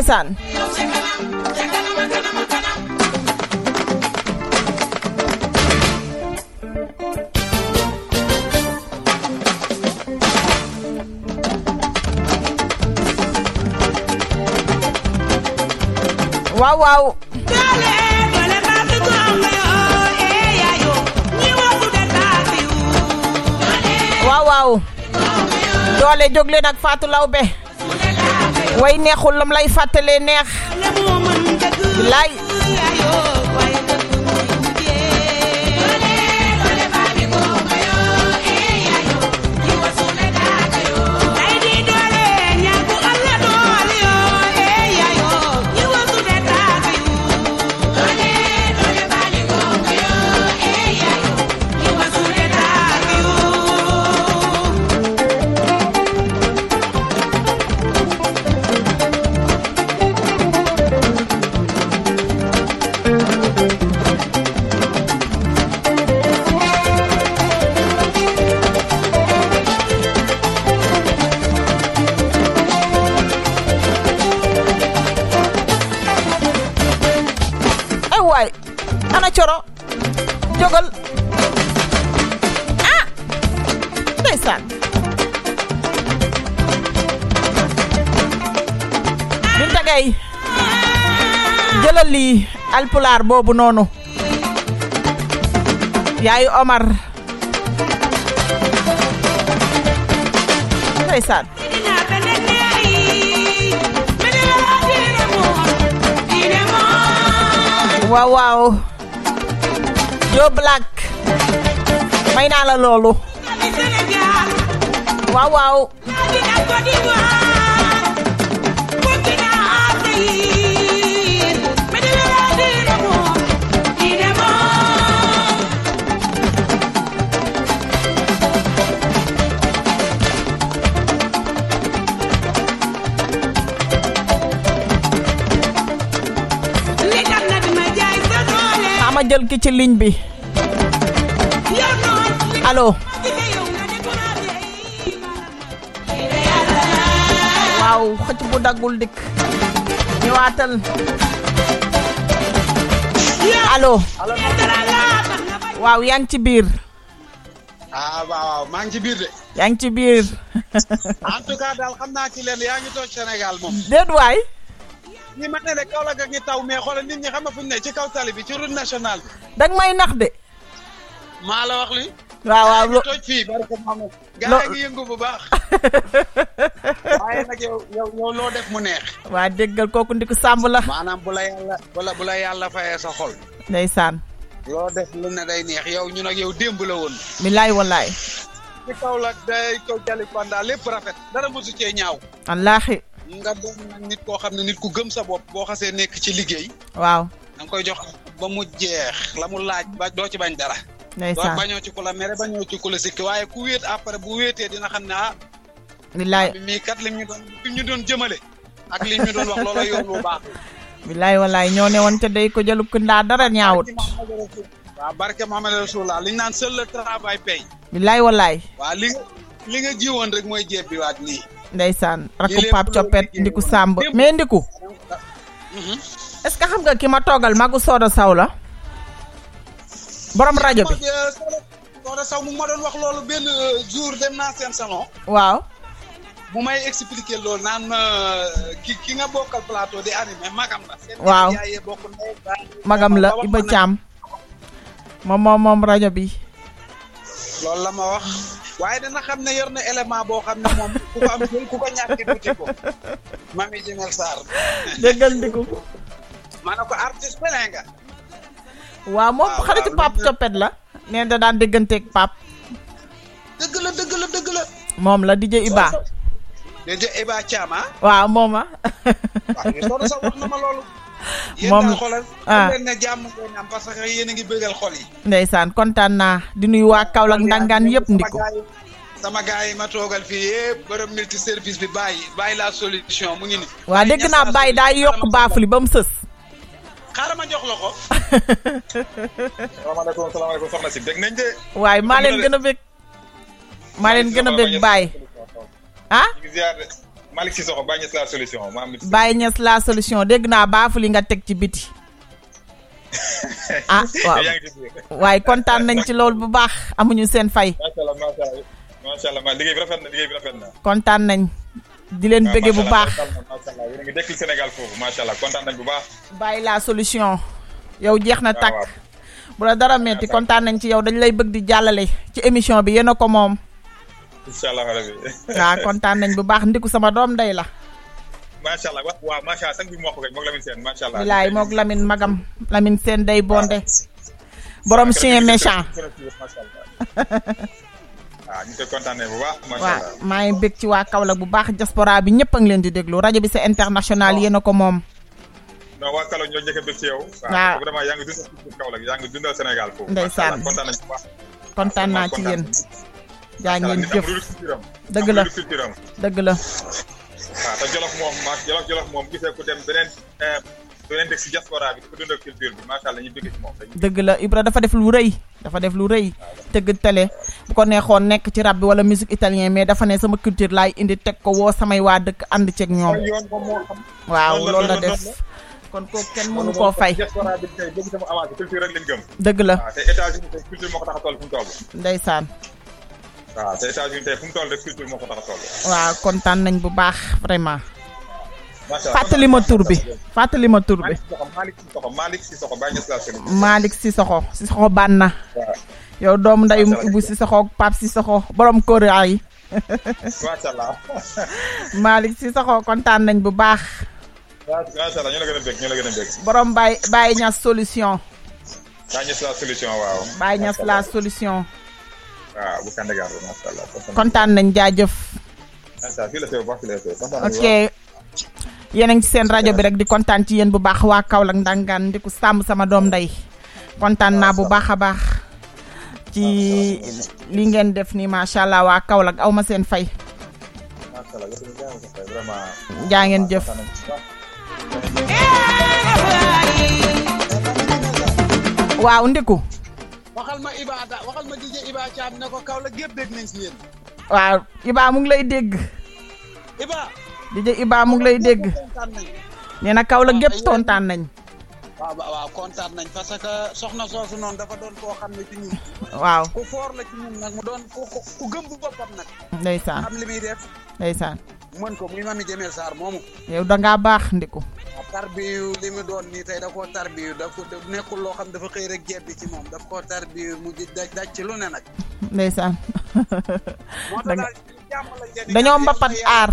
San Wow wow Wow wow Dole joglen ak Fatou Lawbe way neexul lam lay fatale neex lay alpular bobu nonu yaay Omar Mamy Sarr. Wow wow. Yo black. May naa la loolu. Wow wow. Ma jël ki ci ligne bi. Allo. Waaw, xëcc bu dagul dik. Ñëwaatal. Allo. Waaw, yaa ngi ci biir. Ah waaw, maa ngi ci biir de. Yaa ngi ci biir. En tout cas daal xam naa ci leen yaa ngi toog Sénégal moom. Déet waay. Ni ma ne kaw la ngi taw mais xoolal nit ñi xam nga fu ñu ne ci kaw tali bi ci route nationale bi. Dag may nax de. Maa la wax li. Waaw waaw lo toj fii barke Mamadou. Gaa ngi yëngu bu baax. Waaye nag yow loo def mu neex. Waa déggal kooku ndiku sàmb la. Maanaam bu la yàlla fayee sa xol. Ndeysaan. Loo def lu ne day neex yow ñun ak yow démb la woon. Bilaay wallaay. Ci kaw la day kaw tali panda lépp rafet dara musu cee ñaaw. Wallaahi. Nga doon nit koo xam ne nit ku gëm sa bopp boo xasee nekk ci liggéey. Waaw da nga koy jox ba mu jeex la mu laaj ba doo ci bañ dara. Ndeysaan doo bañoo ci ku la mere bañoo ci ku la sikki waaye ku wéet après bu wéetee dina xam ne ah. Bilaay mii kat li ñu doon jëmale ak li ñu doon wax loola yoon lu baax. Bilaay walaay ñoo ne woon te day ko jëlub ndaa dara ñaawut. Waaw barke Muhammad Rasulullah li ñu naan seul le travail paye. Bilaay walaay. Waaw li nga jiwoon rek mooy jébbi waat nii. Ndeysaan rakku Pape Coppet ndiku Samb mais ndiku. Est-ce que xam nga ki ma toogal magu Sooda Saw la. Borom rajo bi. Sooda Saw mu ma doon wax loolu benn jour dem naa seen salon. Waaw. Mu may expliquer loolu naan ki nga bokkal plateau di animé magam la. Waaw magam la Iba Thiam. Moom rajo bi. Loolu la ma wax. Waaye dana xam ne yor na élément boo xam ne moom ku ko am jël ku ko ñàkk tuuti ko Mamy Sarr. Déggal ndiku. Ma ne ko artiste pelé nga. Waaw moom xaritu Pape Coppet la. Nee da daan dégganteeg Pape. Dëgg la. Moom la DJ Iba. DJ Iba Thiam ah. Waaw moom ah. Waaw sax wax na ma loolu. Moom yéen a xoolal. Ngeen ne jàmm ngeen am parce que yéen a ngi bëggal xol yi. Ndeysaan kontaan naa di nuyu waa Kaolack ndangaan yëpp ndiku. Sama gars yi ma toogal fii yëpp borom multi service bi bàyyi la solution mu ngi ni. Waa dégg naa bàyyi daa yokk baafuli ba mu sës. Xaaral ma jox la ko. Salaamaaleykum soxna si bég nañ de. Waaye maa leen gën a bég bàyyi. Ah. Malik si soxo Baye Niass la solution Baye Niass la solution dégg naa baaful yi nga teg ci biti. Ah waaw waaye kontaan nañ ci loolu bu baax amuñu seen fay. Macha Allah liggéey bi rafet na. Kontaan nañ di leen bëgge bu baax. Macha Allah yéen a ngi dëkk Sénégal foofu macha Allah kontaan nañ bu baax. Baye la solution yow jeex na takk bu la dara metti kontaan nañ ci yow dañ lay bëgg di jàllale ci émission bi yéen a ko moom. Inshallah rabbi. Ah kontaan nañ bu baax ndiku sama doom day la. Masha Allah waaw masha Allah sang bi mu wax ko moog Lamine Sène masha Allah. Bilaay moog Lamine magam Lamine Sène day bondé. Borom chien méchant. Ah ñu ngi kontaane bu baax masha Allah. Waaw maa ngi bég ci waa Kaolack bu baax diaspora bi ñëpp a ngi leen di déglu rajo bi c'est international yéen a ko moom. Non waa Kaolack ñoo njëkk a bég ci yow. Waaw vraiment yaa ngi dundal Kaolack yaa ngi dundal Sénégal foofu. Ndeysaan kontaan nañ bu baax. Kontaan naa ci yéen. Jaa ngeen jëf dëgg la. Waaw te Jolof moom gisee ku dem beneen dëkk si diaspora bi di ko dund ak culture bi macha Allah ñu bëgg ci moom. Dëgg la Ibra dafa def lu rëy tëgg télé bu ko neexoon nekk ci rap bi wala musique italien mais dafa ne sama culture laay indi teg ko woo samay waa dëkk ànd ceeg ñoom. Waaw loolu la def. Kon kooku kenn mënu koo fay. Diaspora bi tey bëgg sama avancé culture rek lañ gëm. Dëgg la. Waaw te États-Unis tey culture moo ko tax a toll fu mu toll. Ndeysaan. Waaw te États-Unis tey fu mu toll rek culture moo ko tax a toll. Waaw kontaan nañ bu baax vraiment. Fàttali ma tur bi. Malick Sissoko bàyyi na si la solution. Malick Sissoko bànn na. Yow doomu ndeyu Ibou Sissoko ak Pape Sissoko borom kóor yi. macha allah. Malick si saxoo kontaan nañ bu baax. macha allah ñu la gën a bég ñu la gën a bég. borom Baye Niass solution. Baye Niass la solution waaw. Baye Niass la solution. waaw bu Kandegar la macha allah. kontaan nañ jaajëf. macha allah fii la see bu baax fii la see kontaan nañ. ok yéen a ngi ci seen rajo bi rek di kontaan ci yéen bu baax waa Kaolack ndangaan di ko sàmm sama doom nday. kontaan naa bu baax a baax. ci li ngeen def ni macha allah waa Kaolack aw ma seen fay. macha allah vraiment. jaa ngeen jëf. waaw Ndiku. waxal ma Iba da waxal ma DJ Iba Thiam ne ko Kaolack yëpp dégg nañ si yéen. waaw Iba mu ngi lay dégg. Iba. DJ Iba mu ngi lay dégg. nee na Kaolack yëpp tontaan nañ. waaw waaw kontaan nañ parce que soxna soosu noonu dafa doon koo xam ne ci ñun. waaw ku foor la ci ñun nag mu doon ku gëm bu boppam nag. ndeysaan am li muy def. ndeysaan mën ko muy Mamy Jemel Sarr moomu. yow da ngaa baax Ndiku. tarbiyu li mu doon nii tey da koo tarbiyu da ko nekkul loo xam dafa xëy rek jebbi ci moom daf koo tarbiyu mu daj ci lu ne nag. ndeysaan. dañoo mbapat aar.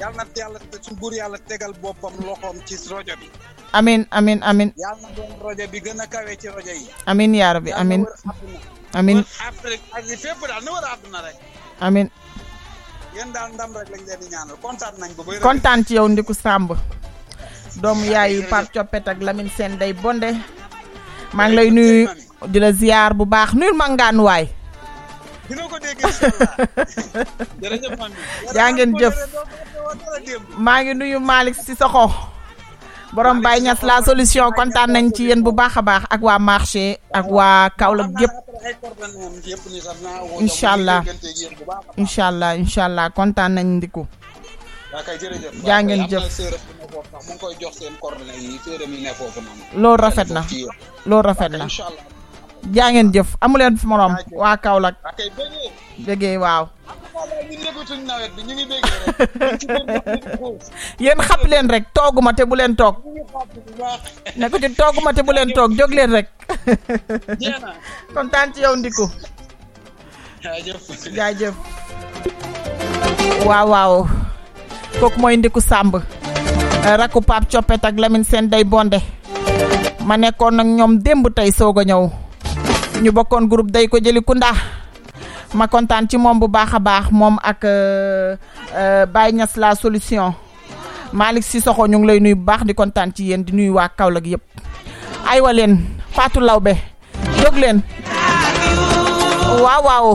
yàlla na yàlla su buur yàlla tegal boppam loxoom ci rajo bi. amin amin amin. yàlla na doon rajo bi gën a kawe ci rajo yi. amin yaa rabbi amin. amin. Afrique ak li fépp daal na war a àdduna rek. amin. yéen daal ndam rek lañ leen di ñaanal kontaan nañ ko. kontaan ci yow Ndiku Samb. doomu yaayu Pape Coppet ak Lamine Sène day bonde. maa ngi lay nuyu di la ziar bu baax nuyul ma ngaan waay. dina ko dégg yaa ngeen jëf. maa ngi nuyu Malick si soxo borom Baye Niass la solution kontaan nañ ci yéen bu baax a baax ak waa marché ak waa Kaolack yëpp. incha allah incha allah incha allah kontaan nañ Ndiku. yaa ngeen jëf. loolu rafet na loolu rafet na. jaa ngeen jëf amu leen fi morom waa Kaolack bégee waaw yéen xap leen rek tooguma te bu leen toog ne ko ci tooguma te bu leen toog jóg leen rek kontaan ci yow Ndiku jaajëf waaw waaw kooku mooy Ndiku Samb rakku Pape Coppet ak Lamine Sène day bonde ma nekkoon nag ñoom démb tey soog a ñëw ñu bokkoon groupe day ko jëli kunda ma kontaan ci moom bu baax a baax moom ak Baye Niass la solution Malick si soxo ñu ngi lay nuyu bu baax di kontaan ci yéen di nuyu waa Kaolack yëpp aywa leen Fatou Lawbe jóg leen waaw waaw waaw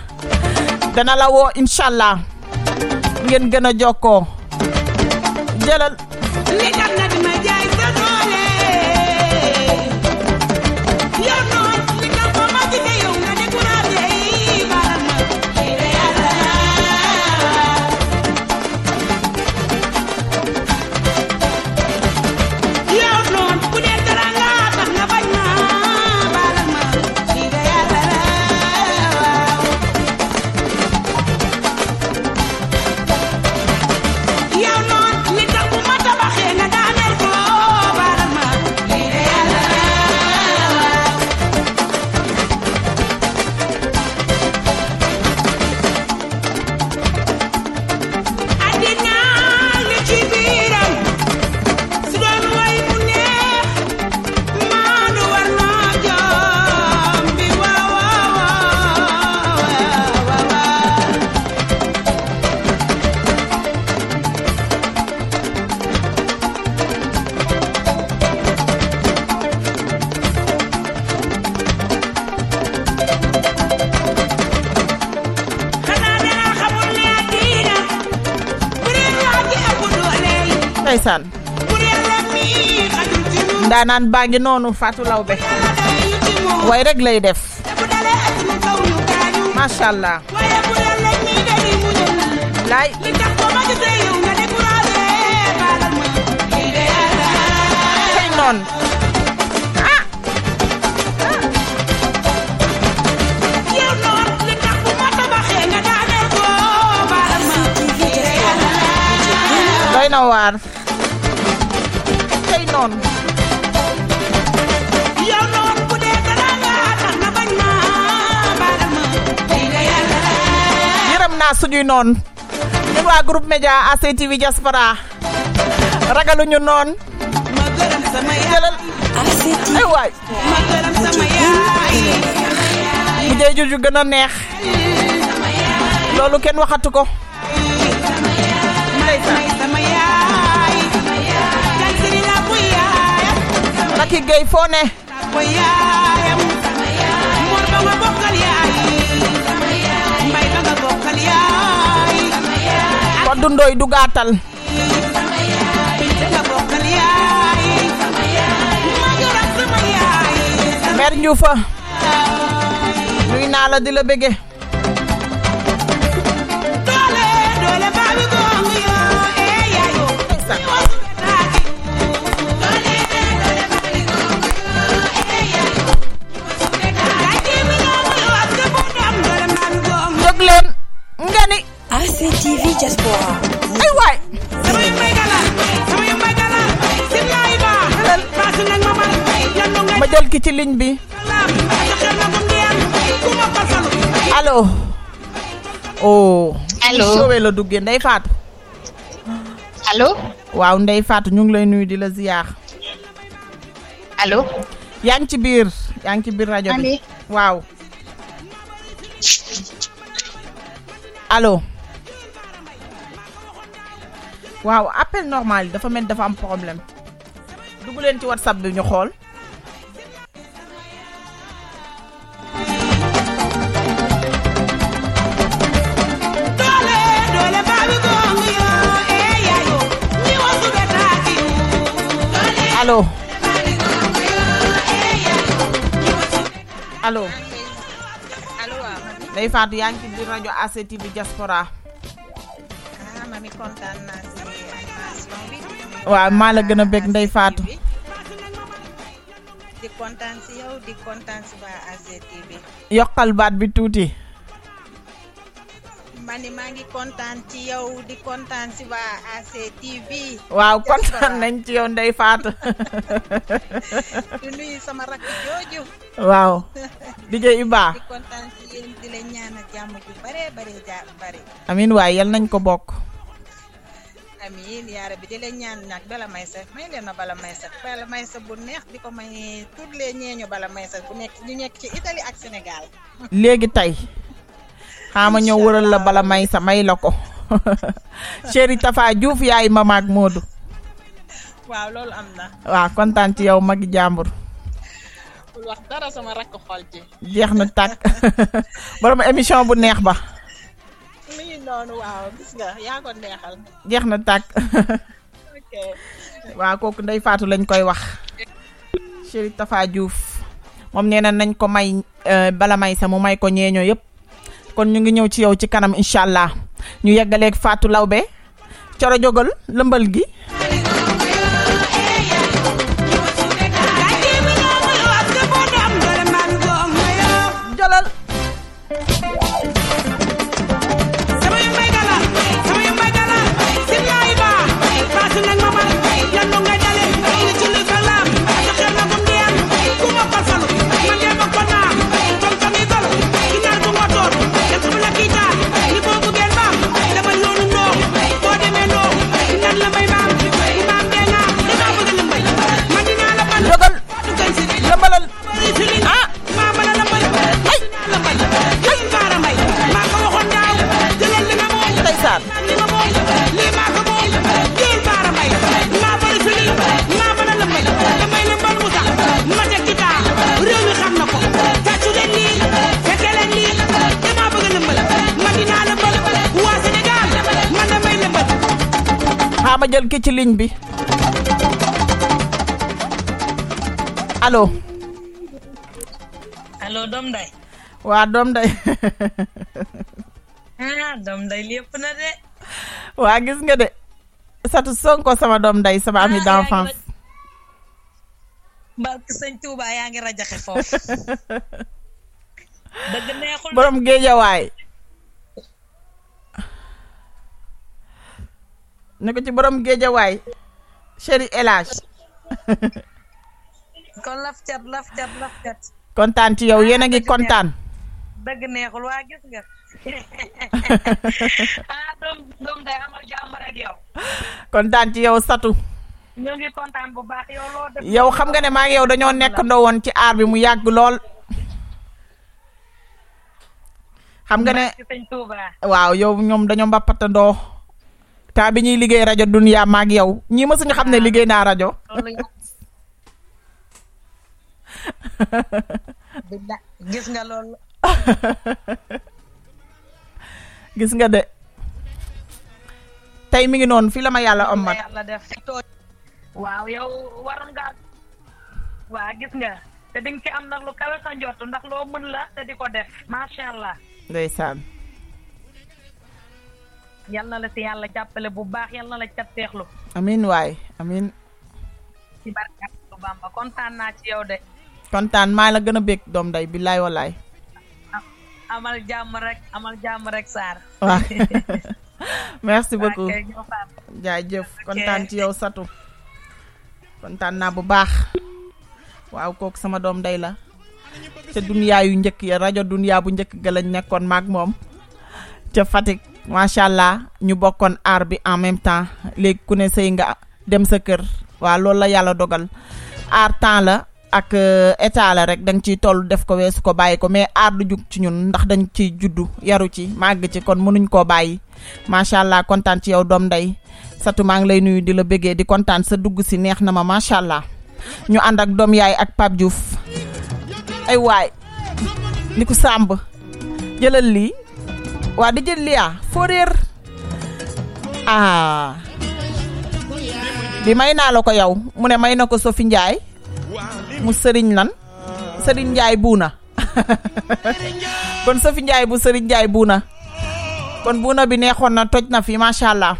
dana la woo incha allah ngeen gën a jokkoo jëlal ndeysaan ndaanaan baangi noonu Fatou Lawbe way rek lay def mashallah lay non no war tey non yow non bu dee dara nga tax na bañ na baal ma tey la yàlla yërëm naa suñuy noon ñun waa groupe média ACTV diaspora ragalu ñu noon ma gërëm sama yaay ACTV ay waay ma gërëm sama yaay bu dee juju gën a neex loolu kenn waxatu ko Laki gay fone ko dundoy du gatal mer ñu fa ñuy na la di la bégé ACTV diaspora ay way sama yumay gala simlay ba pasu nak ma bal ma jël ki ci ligne bi allo oh allo sowe la duggé Ndeye Fatou allo waaw Ndeye Fatou ñu ngi lay nuyu di la ziar allo yang ci bir radio bi waaw allo waaw appel normal dafa mel dafa am problème dugg leen ci WhatsApp bi ñu xool allo Ndeye Fatou yaa ngi ci radio ACTV diaspora ma mi kontaan naa ci animation bi waaw maa la gën a bég Ndeye Fatou di kontaan ci yow di kontaan ci ba ACTV yokkal baat bi tuuti man maa ngi kontaan ci yow di kontaan ci ba ACTV waaw kontaan nañ ci yow Ndeye Fatou di nuyu sama rakk jooju waaw DJ Iba di kontaan ci yéen di leen ñaanal jàmm ju bare bare jaar bare amin waay yal nañ ko bokk amin ya rabbi di leen ñaan nak bala may sax bu neex di ko may tout les ñeñu bala may sax bu nekk ñu nekk ci Italie ak Sénégal léegi tay xama ñoo wëral la bala may sax may la ko chéri Tafa Diouf yaay mama ak Modou waaw loolu am na waaw kontaan ci yow magi jàmbur wax dara sama rakk xol ci jeex na tàkk borom émission bu neex ba mi noonu waaw gis nga yaa ko neexal jeex na tàkk okay waaw kooku Ndeye Fatou lañ koy wax Chéri Tafa Diouf moom nee na nañ ko may bala may sa mu may ko ñeeñoo yëpp kon ñu ngi ñëw ci yow ci kanam inshallah ñu yeggaleeg Fatou Lawbe coro jogal lëmbal gi ma jël ki ci ligne bi Allo. Allo Domdai. Wa Domdai. Ah Domdai lepp na de. Wa gis nga de. Satu Sonko sama Domdai sama ami d'enfance. Barke Seigne Touba yaa ngi rajaxe foofu. Dëgg neexul borom géejawaay. Nako ci borom géejawaay. Chéri Elage. Kon laf cat. Kontaan ci yow yéena ngi kontaan. Dëgg neexul waa gis nga. Ah dom day amal jàmm rek yow. Kontaan ci yow Satu. Ñu ngi kontaan bu baax yow loo def. Yow xam nga ne maa ngi yow dañoo nekkandoo woon ci aar bi mu yàgg lool. Xam nga ne waaw yow ñoom dañoo mbappatandoo. Ta bi ñuy liggéey rajo Dunia ma ak yow ñi ma suñu xam ne liggéey naa rajo. Gis nga lool. Gis nga de. Tay mi ngi noonu fi la ma yàlla ommat. Waaw yow waroon nga waa gis nga te ding ci am nak lu kawe sa njort ndax loo mën la te di ko def masha Allah ndeysaan yalla la ci yalla jàppale bu baax yalla la ci teexlu amin waay amin ci barkat bu bamba kontaan naa ci yow de kontaan maa la gën a bëgg doom day billaay wallaay amal jàmm rek Sarr merci beaucoup jaajëf kontaan ci yow Satu kontaan naa bu baax waaw kooku sama doom day la ca Dunia yu njëkk ya rajo Dunia bu njëkk ga lañ nekkoon maag moom ca Fatick masha Allah ñu bokkoon aar bi en même temps léegi ku ne sëy nga dem sa kër waaw loolu la yàlla dogal aar temps la ak état la rek danga ciy toll def ko weesu ko bàyyi ko mais aar du jug ci ñun ndax dañ ciy juddu yaru ci màgg ci kon mënuñ koo bàyyi masha Allah kontaan ci yow doom day Satu maa ngi lay nuyu di la bëggee di kontaan sa dugg si neex na ma masha Allah ñu ànd ak doom yaay ak Pape Diouf ay waay ni ku sàmb jëlal lii waa di jël lii foo réer bi may naa la ko yow mu ne may na ko Sofi Ndiaye mu Serigne Ndiaye buuna kon Sofi Ndiaye bu Serigne Ndiaye buuna kon buuna bi neexoon na toj na fi masha Allah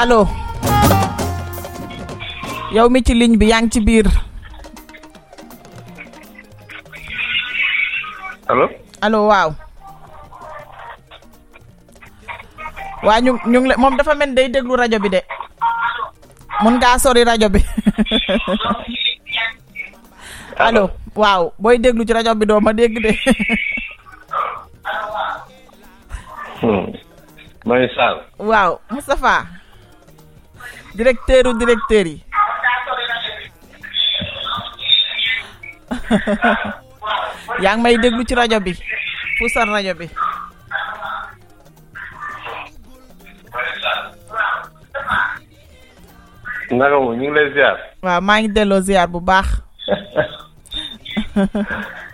allo yow mi ci ligne bi yaa ngi ci biir allo waaw waa ñu ngi moom dafa mel day déglu rajo bi de mën ngaa sori rajo bi allo waaw booy déglu ci rajo bi doo ma dégg de Mamy Sarr waaw Moustapha directeur yi yaa ngi may déglu ci rajo bi puusal rajo bi naka mu ñu ngi lay ziar waaw maa ngi delloo ziar bu baax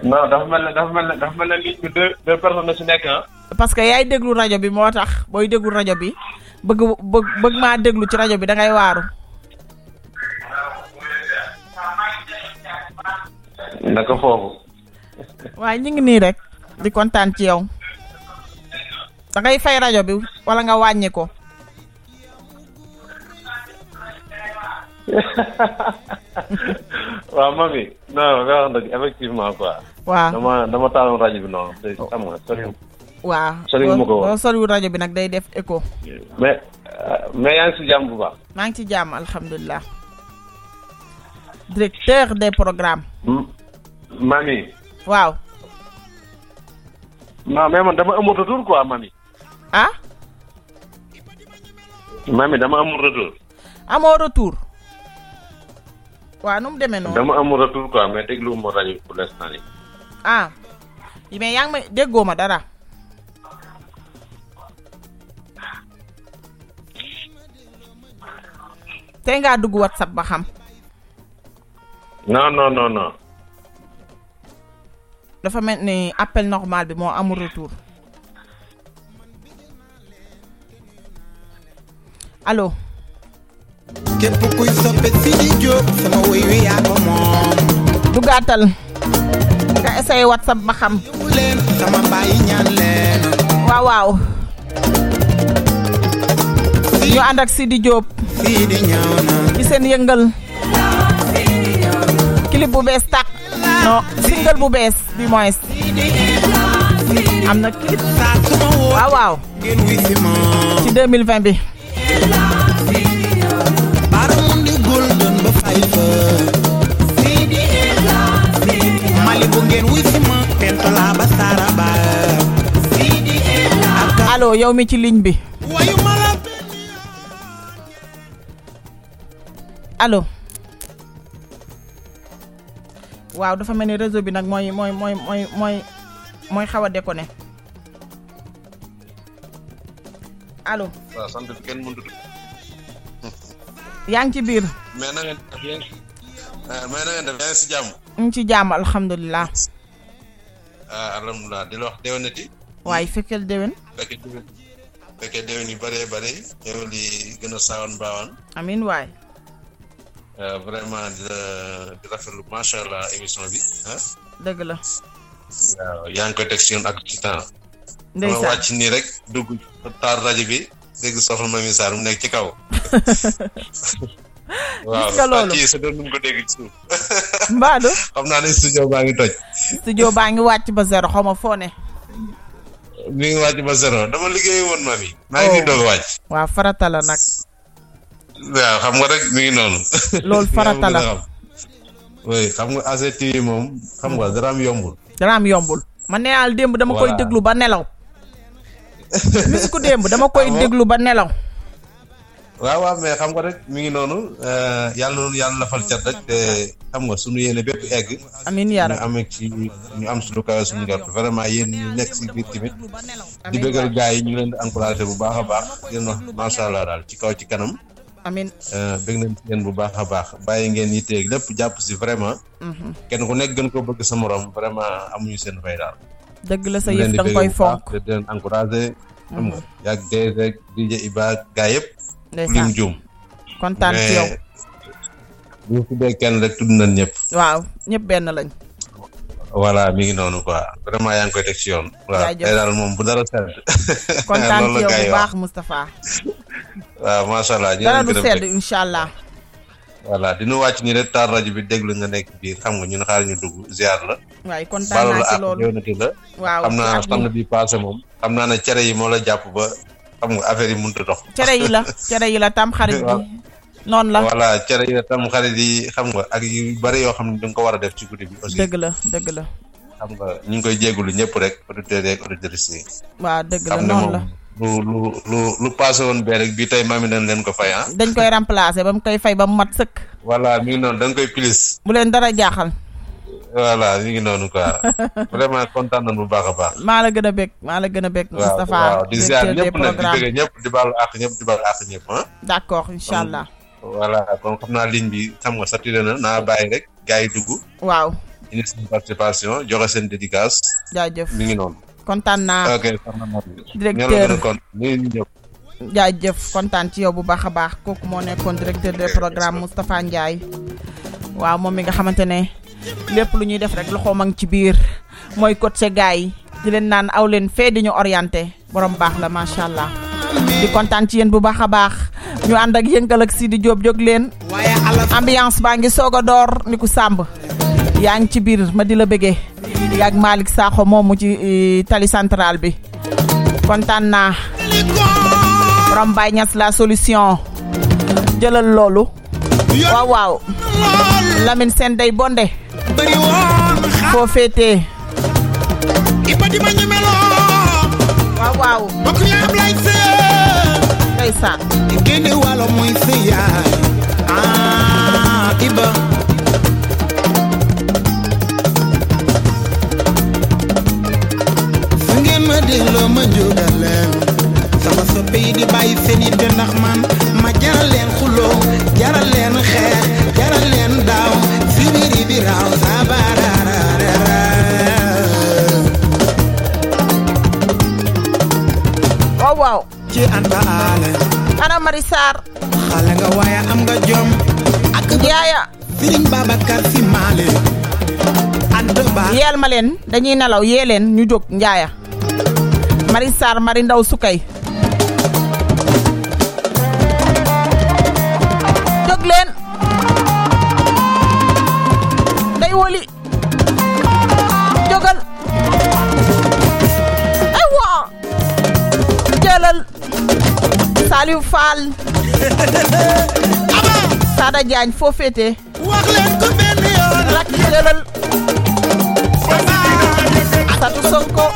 non dafa mel ne ligne bi deux personnes la ci nekk parce que yaay déglu rajo bi moo tax booy déglu rajo bi bëgg maa déglu ci rajo bi da ngay waaru. Naka foofu. Waaye ñu ngi nii rek di kontaan ci yow. Da ngay fay rajo bi wala nga wàññi ko. Waaw mami non nga wax dëgg effectivement quoi. Waaw dama taaloon rajo bi noonu. Am nga sori. waaw so salu rajo bi nag day def écho mais yaa ngi ci jàmm bu baax maa ngi ci jàmm alhamdulillah directeur des programmes Mamy waaw non mais man dama amul retour quoi Mamy ah Mamy dama amul retour amoo retour waaw nu mu demee noonu dama amul retour quoi mais déglu mo rajo pour l'instant ni ah mais yaa ngi ma déggoo ma dara tey ngaa dugg WhatsApp ba xam non dafa mel ni appel normal bi moo amul retour allo képp kuy soppe ci Diop sama wuy wi yaa ko moom dugaatal nga essayé WhatsApp ba xam sama bàyyi ñaan leen waaw ñu ànd ak Sidi Diop Sidi ñaaw na ci seen yëngal clip bu bees tàq non single bu bees bi moins am na clip waaw ci 2020 bi baramundi golden ba fay fa Sidi la Sidi mali bu ngeen wi ci ma pentola ba saraba Sidi la allo yow mi ci ligne bi allo waaw dafa mel ni réseau bi nag mooy xaw a déconné allo waaw sant bi kenn mënut yaa ngi ci biir mais na ngeen def yaa ngi ci jàmm ñu ci jàmm alhamdulilah alhamdulilah di la wax déwénati waaye fekkeel déwén fekkee déwén yu bare bare yow li gën a saawoon baawaan amiin waay vraiment di rafetlu macha allah émission bi ah. dëgg la. waaw yaa ngi koy teg si yoon ak ci temps. ndeysaan ma wàcc nii rek dugg taar rajo bi dégg soxna Mamy Sarr mu nekk ci kaw. waaw kii sa doon nu ko dégg ci suuf. Mbadou. xam naa ne studio baa ngi toj. studio baa ngi wàcc ba zéro xaw ma foo ne. mi ngi wàcc ba zéro dama liggéey woon Mamy. maa ngi nii doog a wàcc. waaw farata la nag. waaw xam nga rek mi ngi noonu. loolu farata la oui xam nga ACTV moom xam nga daraam yombul. ma neexal démb dama koy déglu ba nelaw. musique démb dama koy déglu ba nelaw. waaw mais xam nga rek mi ngi noonu yàlla lafal cat rek te xam nga sunu yéene bépp egg. amiin yaa rabbi ñu am sunu kaw sunu gàtt vraiment yéen ñu nekk si biir tamit di bëggal gars yi ñu leen di encouragé bu baax a baax di leen wax macha allah daal ci kaw ci kanam. amiin bëgg nañ ci yéen bu baax a baax bàyyi ngeen yitteeg lépp jàpp si vraiment. kenn ku nekk gën ko bëgg sa morom vraiment amuñu seen fay daal. dëgg la sa yëf da nga koy fonk di leen encouragé. xam nga yàgg dee rek DJ Iba gaa yëpp. ndeysaan lim juum. kontaan ci yow mais bu ñu tuddee kenn rek tudd nañ ñëpp. waaw ñëpp benn lañ. voilà mi ngi noonu quoi vraiment yaa ngi koy teg ci yoon. waaw tey daal moom bu dara sedd. kontaan ci yow bu baax Moustapha. waaw macha allah ñu ngi gërëm sedd incha allah. voilà dina wàcc ni rek taar rajo bi déglu nga nekk biir xam nga ñun xaar ñu dugg ziar la. waay kontaan naa ci loolu la. waaw xam naa sànn bi passé moom. xam naa ne cere yi moo la jàpp ba xam nga affaire yi mënut a dox. cere yi la tam xarit bi. noonu la voilà cere yi la tam xarit yi xam nga ak yu bari yoo xam ne da nga ko war a def ci guddi bi aussi. dëgg la. xam nga ñu ngi koy jégalu ñëpp rek auditeurs yeeg auditrices yi. waaw dëgg la noonu la lu passé woon bee rek bii tey Mamy dañ leen ko fay ah. dañ koy remplacer ba mu koy fay ba mu mat sëkk. voilà mi ngi noonu dañ koy plus. bu leen dara jaaxal. voilà mi ngi noonu quoi vraiment kontaan nañ bu baax a baax. maa la gën a bég. Moustapha waaw di ziar ñëpp nag di bëgg ñëpp di baalu àq ñëpp ah. d'accord incha allah. voilà kon xam naa ligne bi xam nga saturé na naa bàyyi rek gars yi dugg. waaw. ñu ngi seen participation joxe seen dédicace. jaajëf mi ngi noonu. kontaan naa directeur jaajëf kontaan ci yow bu baax a baax kooku moo nekkoon directeur des programmes Moustapha Ndiaye waaw moom mi nga xamante ne lépp lu ñuy def rek loxoom a ngi ci biir mooy coacher gars yi di leen naan aw leen fee di ñu orienté borom baax la macha allah di kontaan ci yéen bu baax a baax ñu ànd ak yëngal ak Sidi Diop jóg leen ambiance baa ngi soog a door ni ku sàmb yaa ngi ci biir ma di la bëggee yaag Malick Sakho moomu ci tali centrale bi kontaan naa borom Baye Niass la solution jëlal loolu waaw waaw Lamine Sène day bondé foo fété ibadi ma ñemelo waaw waaw bokku ñam lay sé ndeysaan génné walo muy siya ah iba ma delo ma jogalem sama soppé di baye feni de ndax man ma jaral len xulo jaral len xex jaral len daw sibiri bi raw sabarara wow wow ci anda ale ana Mamy Sarr xale nga waya am nga jom ak yaaya Serigne Babacar Sy Male ando ba yel ma len dañuy nalaw yeleen ñu jog njaaya Mamy Sarr Mari Ndaw Sukay jóg leen day woli jógal ay wa jëlal Saliou Fall aba Sada Diagne foo fété wax leen ko benn yoon rak jëlal Fatou Sonko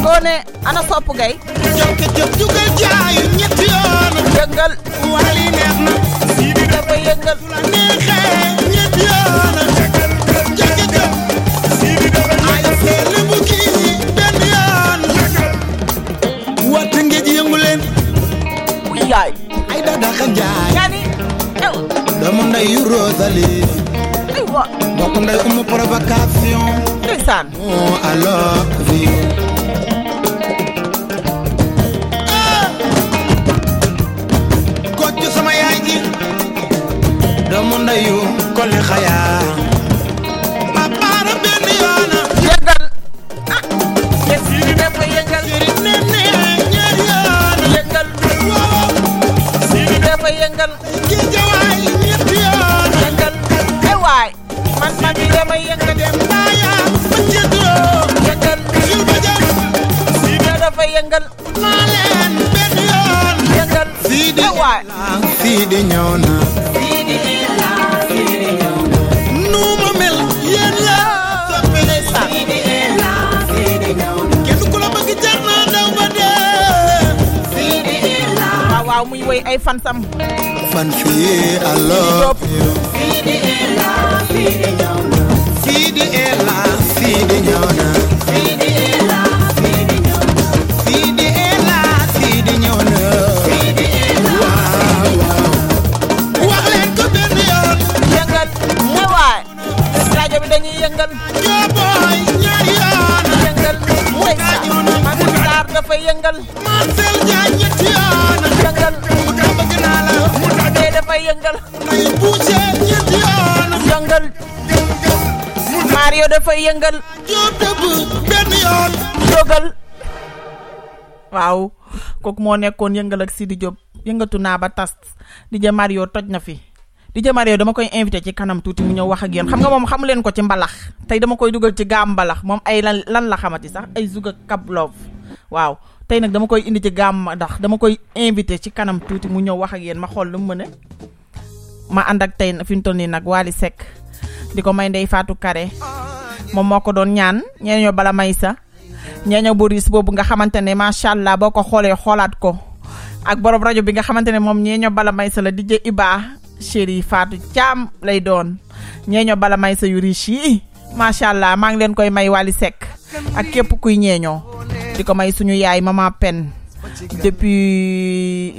Ngone ana sopp gay jokk jokk jugal jaayu ñetti yoon jëngal wali neex na si di dafa yëngal la neexé ñetti yoon jëngal jokk jokk si di dafa ay sel bu ki benn yoon wat ngeej yëngu leen yaay ay da da kan jaay yani ew dama nday Rosalie ay wa bokk nday uma provocation ndeysaan oh alors vie Mondayu kole khaya papa na ben yana yegal ah siri ne fa yegal siri ne ne ñaari yana yegal siri ne fa yegal ki jaway ñetti yana yegal ay way man ma di dama yegal dem baya ma jëddo yegal siri ne fa yegal ma len ben yana yegal siri way siri ñawna muy way ay fan sam fan fi I love you sidi ela sidi ñawna sidi ela sidi ñawna sidi ela sidi ñawna sidi ela wax leen ko benn yoon yëngal ne waay radio bi dañuy yëngal boy ñaari yoon yëngal muy Sarr dafa yëngal Marcel Diagne ñetti yoon yëngal ay buucé ñetti yoon yëngal Mario dafay yëngal job benn yoon jogal waaw kooku moo nekkoon yëngal ak Sidi Diop yëngatu naa ba tas DJ Mario toj na fi DJ Mario dama koy invité ci kanam tuuti mu ñëw wax ak yéen xam nga moom xamu leen ko ci mbalax tey dama koy dugal ci gaam mbalax moom ay lan la xamati sax ay zuga kablov waaw tey nag dama koy indi ci gàmm ndax dama koy invité ci kanam tuuti mu ñëw wax ak yéen ma xool lu mu mën ma ànd ak tey fi mu toll nii nag Wally Seck di ko may Ndeye Fatou Kare moom moo ko doon ñaan ñeeño bala may sa ñeeño Boris boobu nga xamante ne macha allah boo ko xoolee xoolaat ko ak borom rajo bi nga xamante ne moom ñeeño bala may sa la DJ Iba chéri Fatou Thiam lay doon ñeeño bala may sa yu riche yi macha allah maa ngi leen koy may Wally Seck ak képp kuy ñeeño di ko may suñu yaay mama pen depuis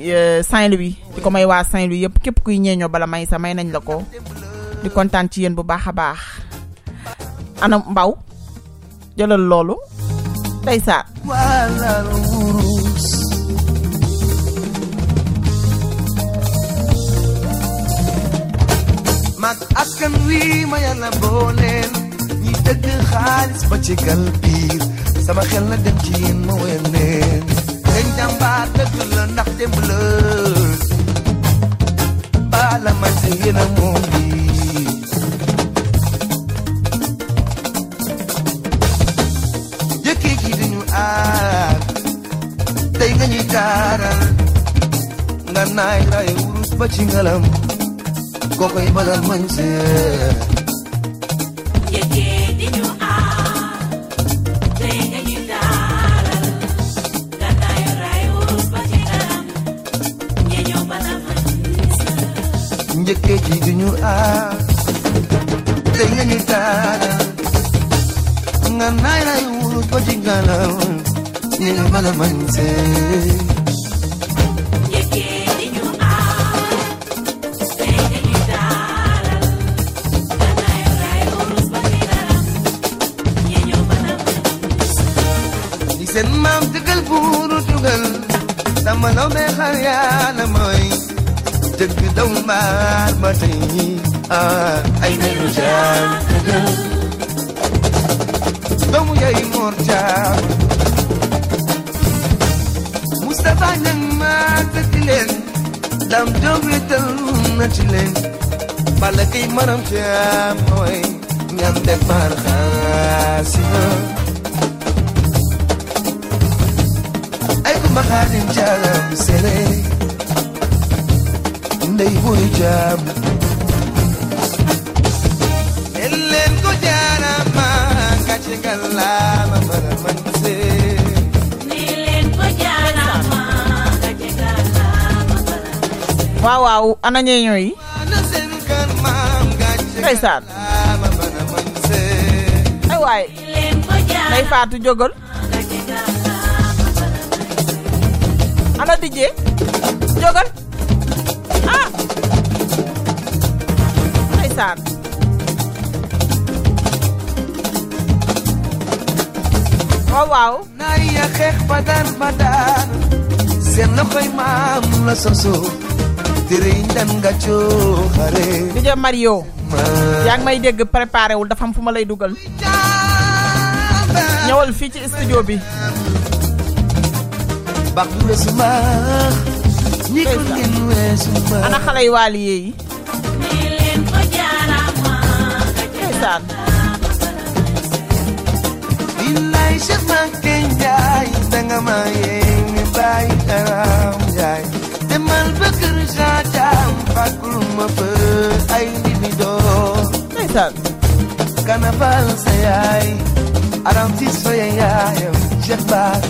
Saint-Louis di ko may waa Saint-Louis yëpp képp kuy ñeeñoo bala may sa may nañ la ko di kontaan ci yéen bu baax a baax ana mbaw jëlal loolu day sa mag askan wi ma yàlla booleen ñi dëgg xaalis ba ci gal biir sama xel la dem ci yéen ma wér leen dañ jàmbaar dëgg la ndax dem la bala ma si yéen a moom bi jëkkee ji dañu nganai rai urus pachingalam kokoi badal manse yeke dinu a tenga gitara nganai rai urus pachingalam nyeyo badal manse yeke dinu a tenga gitara nganai rai urus pachingalam nyeyo badal manse mano me khaya na mai tek dum mar mati ai me rujan dum yai morja mustafa nan ma tatilen dam dogetal natilen balaki maram jam hoy ngam de mar khasina maharin jalam sele ndey buri jam ellen ko jarama kachigalla maramanse ellen ko jarama kachigalla maramanse wow wow ananyeyo yi Kaysar maramanse ay way nay fatu jogol ana DJ jogal ah ay Sarr wow wow naya khek badar badar sen no koy mam la soso dirin dan gacho xare DJ Mario yaang may deg préparé wul dafa am fuma lay dugal ñewal fi ci studio bi bakule suma nikul kenwe suma ana xalay wali yi len ko jarama Kaysar billahi shakman kenjay danga maye bay karam jay demal bakr jatam bakuluma fa ay dibido Kaysar kana fal sayay aram tis sayay shakba